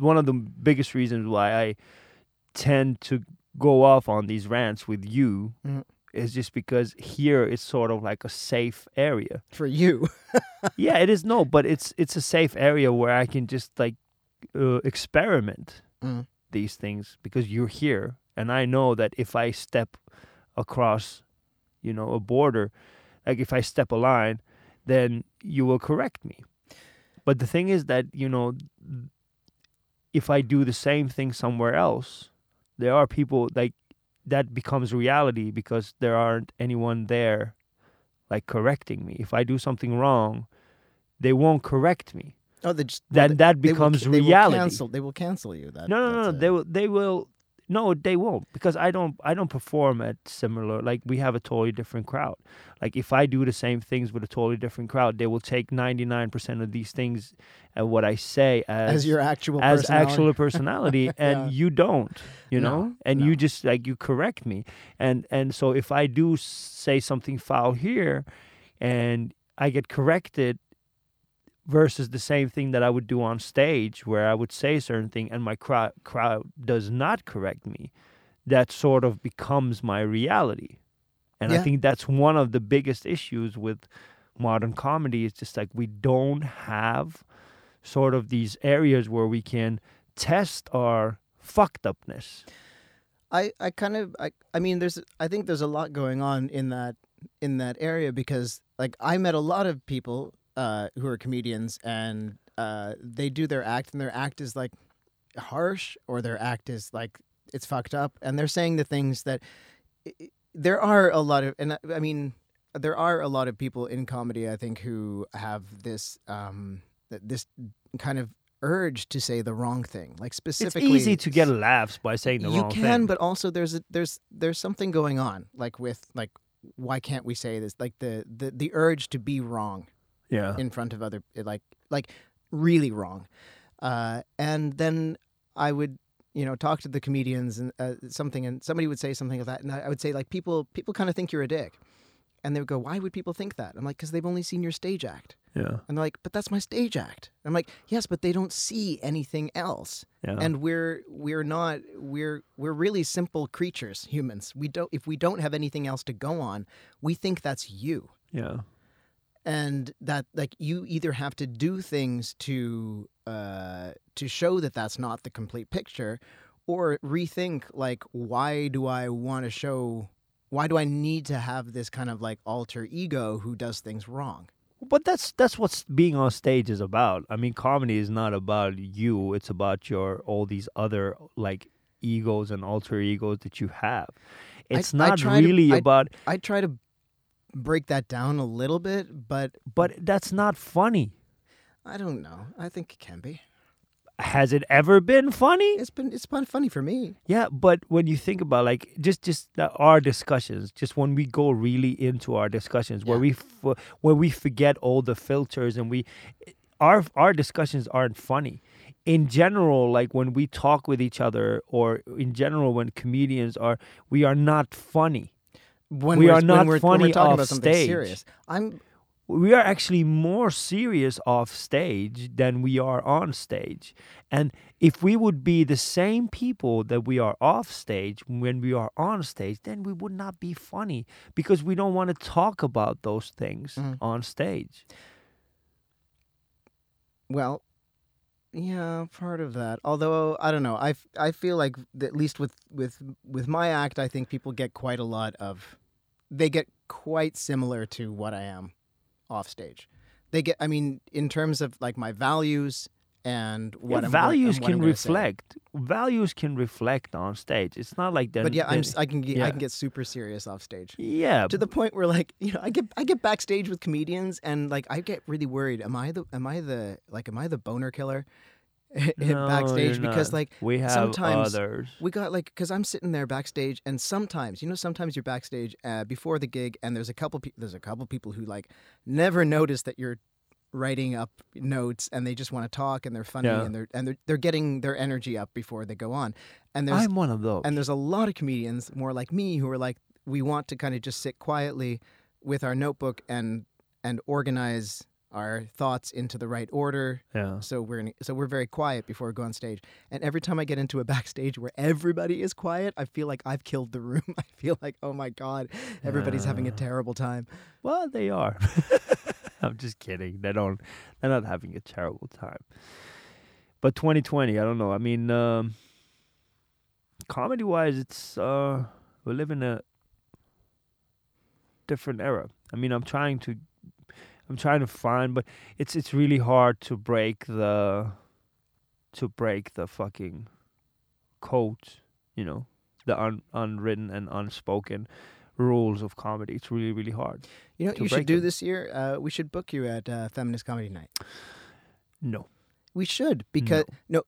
one of the biggest reasons why I tend to go off on these rants with you. Mm-hmm. It's just because here it's sort of like a safe area. For you. Yeah, it is. No, but it's a safe area where I can just like experiment these things because you're here. And I know that if I step across, you know, a border, like if I step a line, then you will correct me. But the thing is that, you know, if I do the same thing somewhere else, there are people like, that becomes reality because there aren't anyone there like correcting me. If I do something wrong, they won't correct me. Oh, they just... Well, that becomes reality. They will cancel you. That, no, no, no. They will... No, they won't, because I don't perform at similar, like we have a totally different crowd. Like if I do the same things with a totally different crowd, they will take 99% of these things and what I say as your actual as personality. Actual personality, and yeah. You don't, you know, you just like you correct me, and so if I do say something foul here, and I get corrected. Versus the same thing that I would do on stage where I would say a certain thing and my crowd does not correct me, that sort of becomes my reality. And I think that's one of the biggest issues with modern comedy. It's just like we don't have sort of these areas where we can test our fucked upness. I think there's a lot going on in that area because like I met a lot of people who are comedians and they do their act and their act is like harsh or their act is like it's fucked up and they're saying the things that there are a lot of people in comedy I think who have this this kind of urge to say the wrong thing, like specifically. It's easy to get laughs by saying the wrong thing. You can, but also there's something going on like with like why can't we say this, like the urge to be wrong. Yeah. In front of other, like really wrong. And then I would, talk to the comedians and something, and somebody would say something like that. And I would say, like, people kind of think you're a dick. And they would go, why would people think that? I'm like, because they've only seen your stage act. Yeah. And they're like, but that's my stage act. I'm like, yes, but they don't see anything else. Yeah. And we're really simple creatures, humans. If we don't have anything else to go on, we think that's you. Yeah. And that, like, you either have to do things to show that that's not the complete picture, or rethink, like, why do I need to have this kind of, like, alter ego who does things wrong? But that's what being on stage is about. I mean, comedy is not about you. It's about all these other, like, egos and alter egos that you have. It's about... I try to break that down a little bit, but that's not funny. I don't know. I think it can be. Has it ever been funny? It's been funny for me. Yeah, but when you think about like just our discussions, just when we go really into our discussions, where we forget all the filters and our discussions aren't funny. In general, like when we talk with each other, or in general when comedians are, we are not funny. When we're talking about something serious. We are actually more serious off stage than we are on stage. And if we would be the same people that we are off stage when we are on stage, then we would not be funny because we don't want to talk about those things on stage. Well, yeah, part of that. Although, I don't know, I feel like at least with my act, I think people get quite a lot of... They get quite similar to what I am off stage. They get, I mean, in terms of like my values and what I'm... Values can reflect. Values can reflect on stage. It's not like that... But yeah, I can get super serious off stage. Yeah. To the point where like, I get backstage with comedians and like I get really worried. Am I the boner killer? No, backstage, because like we have sometimes others. We got like, because I'm sitting there backstage, and sometimes you're backstage before the gig, and there's a couple people who like never notice that you're writing up notes, and they just want to talk, and they're funny, and they're getting their energy up before they go on. And I'm one of those. And there's a lot of comedians more like me who are like, we want to kind of just sit quietly with our notebook and organize our thoughts into the right order. Yeah. So we're very quiet before we go on stage. And every time I get into a backstage where everybody is quiet, I feel like I've killed the room. I feel like, oh my God, everybody's having a terrible time. Well, they are. I'm just kidding. They're not having a terrible time. But 2020, I don't know. I mean, comedy-wise, it's we live in a different era. I mean, I'm trying to find, but it's really hard to break the fucking code, the unwritten and unspoken rules of comedy. It's really, really hard. You know what you should do this year? We should book you at Feminist Comedy Night. No. We should, because you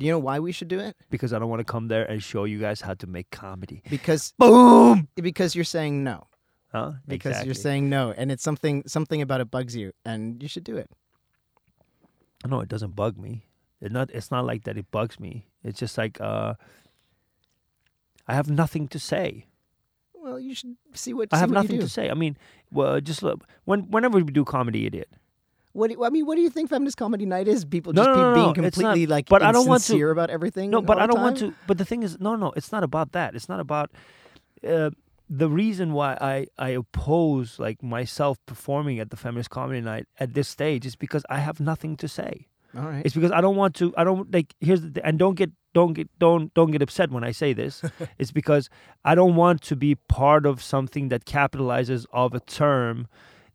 know why we should do it? Because I don't want to come there and show you guys how to make comedy. Because boom, because you're saying no. Huh? Because exactly. You're saying no, and it's something about it bugs you, and you should do it. No, it doesn't bug me. It's not like that. It bugs me. It's just like I have nothing to say. Well, you should see what I have nothing to say. I mean, well, just look, whenever we do Comedy Idiot. What do you think feminist comedy night is? People just being completely not, like but insincere I don't want to, about everything. No, but I don't want to. But the thing is, no, it's not about that. It's not about the reason why I oppose like myself performing at the feminist comedy night at this stage is because I have nothing to say. All right. It's because I don't want to. I don't like. Here's the thing, and don't get upset when I say this. It's because I don't want to be part of something that capitalizes of a term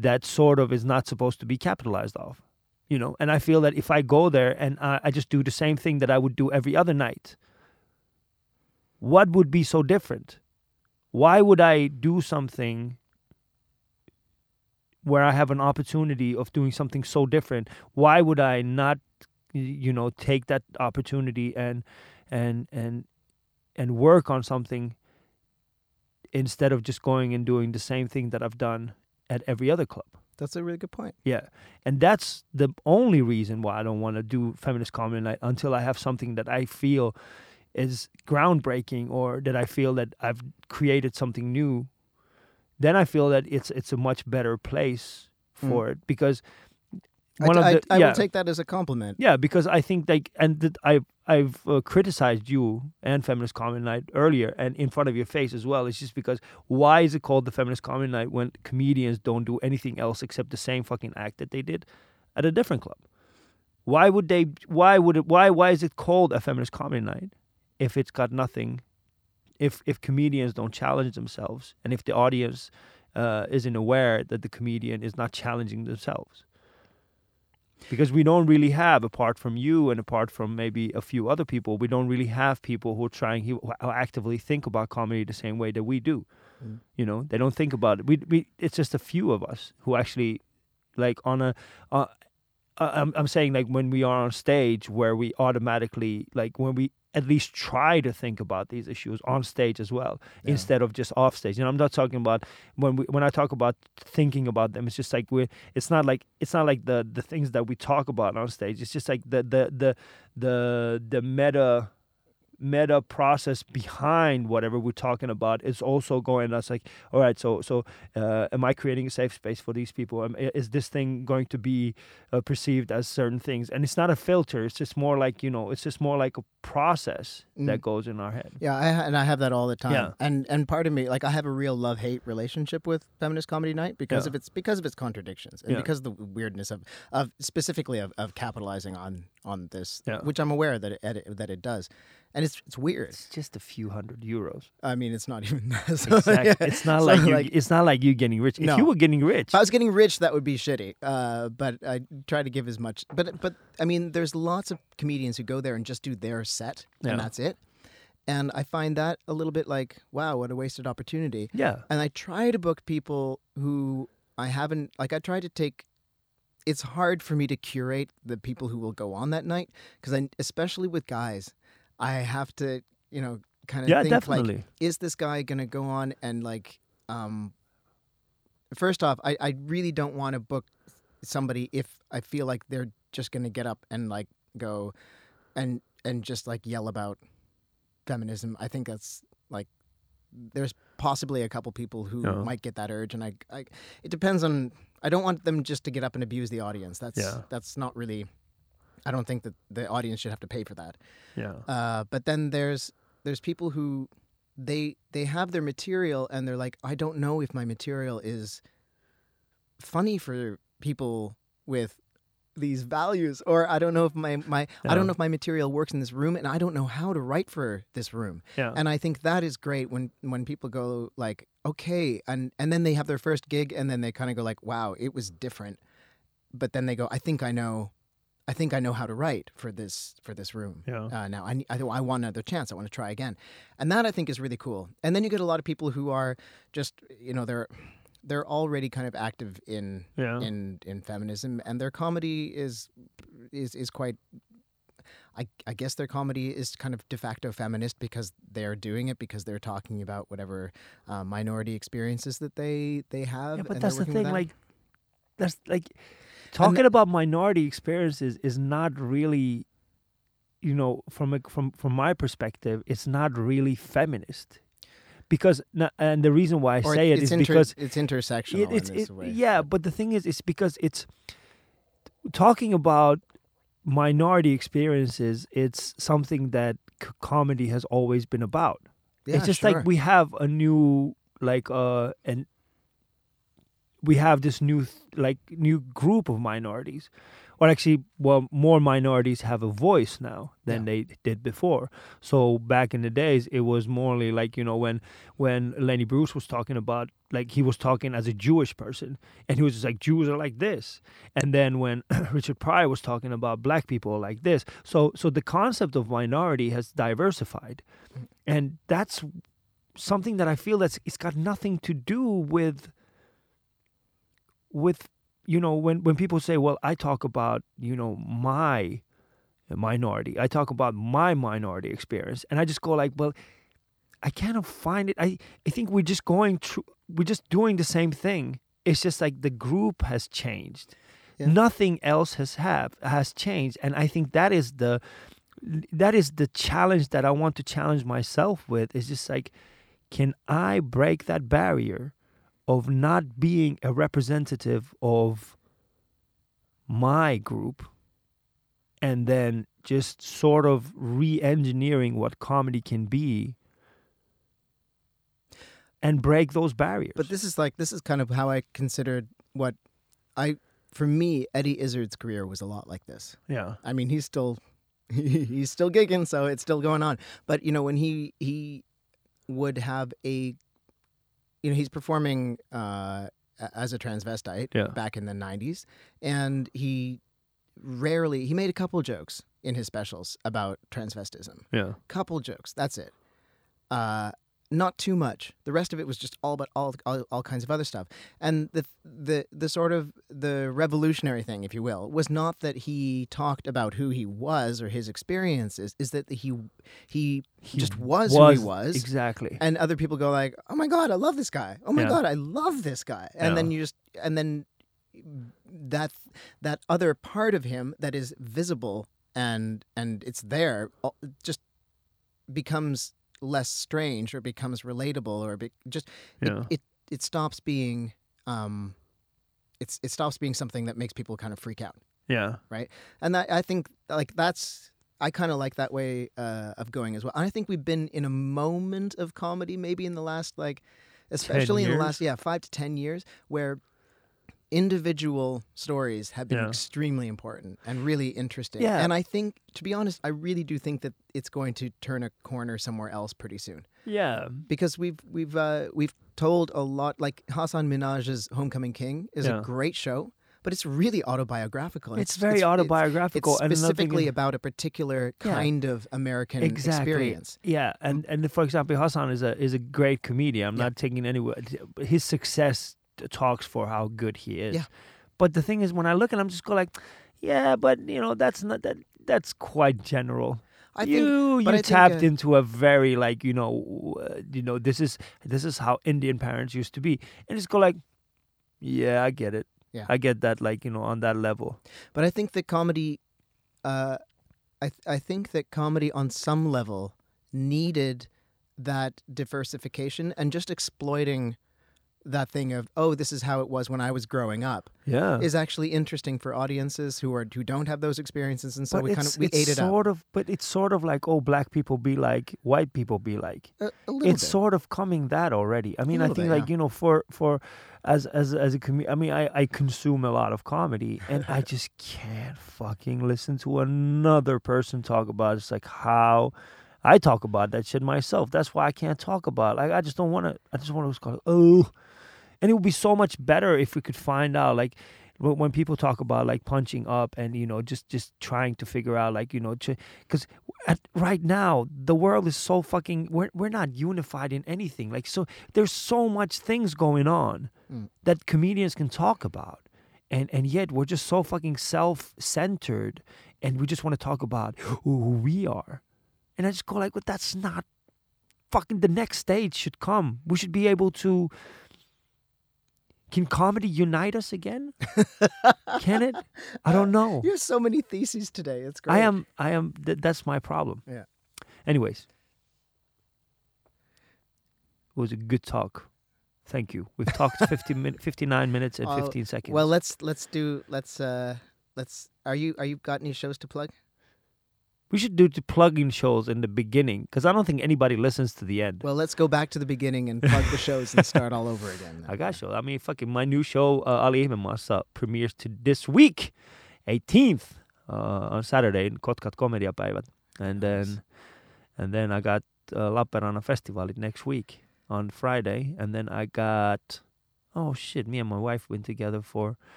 that sort of is not supposed to be capitalized off, you know? And I feel that if I go there and I just do the same thing that I would do every other night, what would be so different? Why would I do something where I have an opportunity of doing something so different? Why would I not, you know, take that opportunity and work on something instead of just going and doing the same thing that I've done at every other club? That's a really good point. Yeah. And that's the only reason why I don't want to do feminist comedy night until I have something that I feel is groundbreaking or that I feel that I've created something new. Then I feel that it's a much better place for it, because I will take that as a compliment. Yeah, because I think like, and that I've criticized you and Feminist Comedy Night earlier and in front of your face as well. It's just because why is it called the Feminist Comedy Night when comedians don't do anything else except the same fucking act that they did at a different club? Why would they? Why is it called a Feminist Comedy Night if it's got nothing? If comedians don't challenge themselves, and if the audience isn't aware that the comedian is not challenging themselves. Because we don't really have, apart from you and apart from maybe a few other people, we don't really have people who are trying, who actively think about comedy the same way that we do. Mm. You know, they don't think about it. It's just a few of us who actually, like on a, I'm saying like when we are on stage where we automatically, like when we at least try to think about these issues on stage as well, instead of just off stage. And I'm not talking about when I talk about thinking about them, it's just like it's not like the things that we talk about on stage. It's just like the meta process behind whatever we're talking about is also going us like, all right, so am I creating a safe space for these people? Is this thing going to be perceived as certain things? And it's not a filter. It's just more like, you know, it's just more like a process that goes in our head. Yeah, I have that all the time. Yeah. And part of me, like I have a real love-hate relationship with Feminist Comedy Night because of its contradictions and because of the weirdness of specifically of capitalizing on this, which I'm aware that it does. And it's weird. It's just a few €100. I mean, it's not even that. So, exactly. Yeah. It's not like you getting rich. No. If you were getting rich, if I was getting rich, that would be shitty. But I try to give as much. But I mean, there's lots of comedians who go there and just do their set, and that's it. And I find that a little bit like, wow, what a wasted opportunity. Yeah. And I try to book people who I haven't. Like I try to take. It's hard for me to curate the people who will go on that night because especially with guys. I have to, you know, kind of think definitely. Like, is this guy going to go on and like, first off, I really don't want to book somebody if I feel like they're just going to get up and like go and just like yell about feminism. I think that's like, there's possibly a couple people who might get that urge. And it depends on, I don't want them just to get up and abuse the audience. That's not really... I don't think that the audience should have to pay for that. Yeah. But then there's people who they have their material and they're like, I don't know if my material is funny for people with these values, or I don't know if I don't know if my material works in this room, and I don't know how to write for this room. Yeah. And I think that is great when people go like, okay, and then they have their first gig and then they kind of go like, wow, it was different. But then they go, I think I know how to write for this room. Yeah. Now I want another chance. I want to try again, and that I think is really cool. And then you get a lot of people who are just, you know, they're already kind of active in feminism, and their comedy is is quite, I guess their comedy is kind of de facto feminist because they're doing it, because they're talking about whatever minority experiences that they have. Yeah, but and that's the thing, like, that's like talking about minority experiences is not really, you know, from my perspective, it's not really feminist. Because, and the reason why I say it is because it's intersectional in this way. Yeah, but the thing is, it's because it's talking about minority experiences. It's something that comedy has always been about. Yeah, it's just like we have a new, like, and we have this new, new group of minorities. Or actually, well, more minorities have a voice now than they did before. So back in the days, it was morely like, you know, when Lenny Bruce was talking about, like, he was talking as a Jewish person. And he was just like, Jews are like this. And then when Richard Pryor was talking about black people like this. So the concept of minority has diversified. And that's something that I feel that's, it's got nothing to do with you know, when people say, well, I talk about, you know, my minority. I talk about my minority experience. And I just go like, well, I kind of find it. I think we're just going through, we're just doing the same thing. It's just like the group has changed. Yeah. Nothing else has changed. And I think that is the challenge that I want to challenge myself with. It's just like, can I break that barrier of not being a representative of my group, and then just sort of re-engineering what comedy can be and break those barriers? But this is kind of how I considered for me, Eddie Izzard's career was a lot like this. Yeah. I mean, he's still gigging, so it's still going on. But, you know, when he would have a, you know, he's performing as a transvestite back in the 90s, and he made a couple jokes in his specials about transvestism. Yeah. Couple jokes, that's it. Not too much. The rest of it was just all about all kinds of other stuff. And the sort of the revolutionary thing, if you will, was not that he talked about who he was or his experiences, is that he just was who he was. Exactly. And other people go like, oh my God, I love this guy. Oh my God, I love this guy. And then then that other part of him that is visible and it's there just becomes less strange, or becomes relatable, or it stops being it stops being something that makes people kind of freak out. Yeah, right. And I think like that's, I kind of like that way of going as well. And I think we've been in a moment of comedy maybe in the last, like, especially in the last 5 to 10 years, where individual stories have been extremely important and really interesting. Yeah. And I think, to be honest, I really do think that it's going to turn a corner somewhere else pretty soon. Yeah. Because we've told a lot, like Hasan Minhaj's Homecoming King is a great show, but it's really autobiographical. It's very autobiographical. It's specifically about a particular kind of American experience. Yeah. And for example, Hasan is a great comedian. I'm not taking any word. His success talks for how good he is, but the thing is, when I look at him, just go like, yeah, but you know, that's not that. That's quite general. I think you tapped into a very, like, you know, this is how Indian parents used to be, and just go like, yeah, I get it. Yeah, I get that. Like, you know, on that level. But I think that comedy, I think that comedy on some level needed that diversification and just exploiting that thing of, oh, this is how it was when I was growing up, is actually interesting for audiences who don't have those experiences, and so we ate it up. But it's sort of like, oh, black people be like, white people be like. A little bit. Sort of coming that already. I mean, I think you know, for as a comedian, I mean, I consume a lot of comedy, and I just can't fucking listen to another person talk about it. It's like how I talk about that shit myself. That's why I can't talk about it. Like, I just don't want to. I just want to just go, oh. And it would be so much better if we could find out, like, when people talk about, like, punching up and, you know, just trying to figure out, like, you know, because right now the world is so fucking, we're not unified in anything. Like, so there's so much things going on that comedians can talk about. And yet we're just so fucking self-centered and we just want to talk about who we are. And I just go like, well, that's not fucking the next stage should come. We should be able to... Can comedy unite us again? Can it? I don't know. You have so many theses today. It's great. I am. That's my problem. Yeah. Anyways. It was a good talk. Thank you. We've talked 59 minutes and 15 seconds. Well, let's are you got any shows to plug? We should do the plug-in shows in the beginning, because I don't think anybody listens to the end. Well, let's go back to the beginning and plug the shows and start all over again. Then. I got you. I mean, fucking my new show, Ali Ihme Marsa, premieres this week, 18th, on Saturday in Kotkat Komedia Päivät. And then I got Lapparana Festival next week on Friday. And then I got, oh shit, me and my wife went together for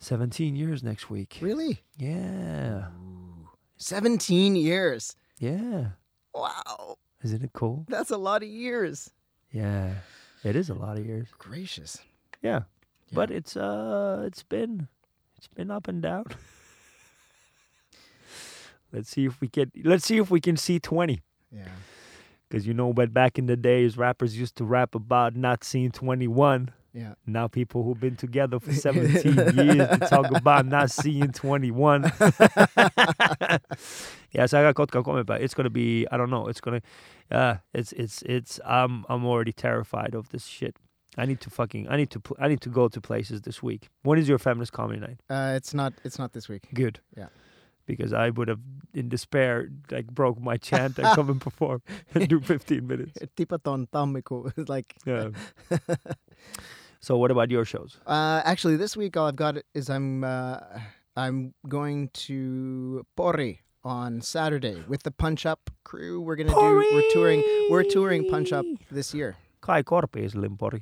17 years next week. Really? Yeah. 17 years. Yeah. Wow. Isn't it cool? That's a lot of years. Yeah. It is a lot of years. Gracious. Yeah. But it's been up and down. Let's see if we can see 20. Yeah. Cuz you know, but back in the days rappers used to rap about not seeing 21. Yeah. Now people who've been together for 17 years to talk about not seeing 21. Yeah, so I got Kotkat Komedia, but it's gonna be, I don't know, it's gonna, it's I'm already terrified of this shit. I need to go to places this week. When is your feminist comedy night? It's not this week. Good. Yeah. Because I would have, in despair, like broke my chant and come and perform and do 15 minutes. Tipaton tammikuu. It's like... Yeah. So what about your shows? Actually, this week all I've got is I'm going to Pori on Saturday with the Punch Up crew. We're touring Punch Up this year. Kai Korpi is in Pori.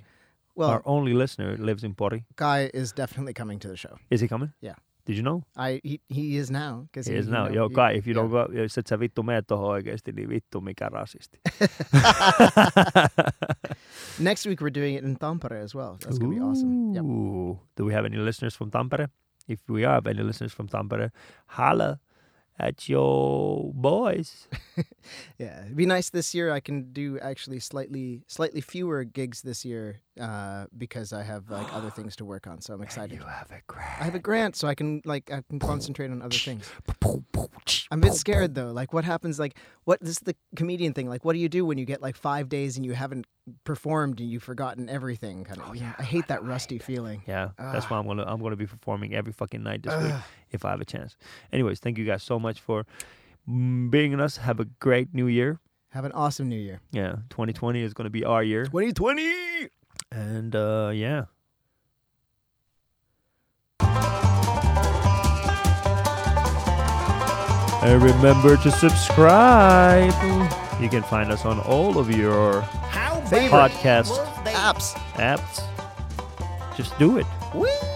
Well, our only listener lives in Pori. Kai is definitely coming to the show. Is he coming? Yeah. Did you know? He is now. He is now. Joo, Kai, if you don't go, jos et sä vittu mee tohon oikeesti, niin vittu mikä rasisti. Next week we're doing it in Tampere as well. That's going to be awesome. Yep. Do we have any listeners from Tampere? If we have any listeners from Tampere, holla at your boys. Yeah, it'd be nice this year. I can do actually slightly fewer gigs this year because I have like other things to work on. So I'm excited. And you have a grant. I have a grant, so I can concentrate on other things. I'm a bit scared though. Like what happens? Like what? This is the comedian thing. Like what do you do when you get like 5 days and you haven't performed and you've forgotten everything? Kind of. Oh yeah. I hate that rusty feeling. Yeah, that's why I'm gonna be performing every fucking night this week if I have a chance. Anyways, thank you guys so much for being with us. Have a great new year. Have an awesome new year. Yeah, 2020 is going to be our year. 2020! And, yeah. And remember to subscribe. You can find us on all of your podcast apps. Just do it. Whee!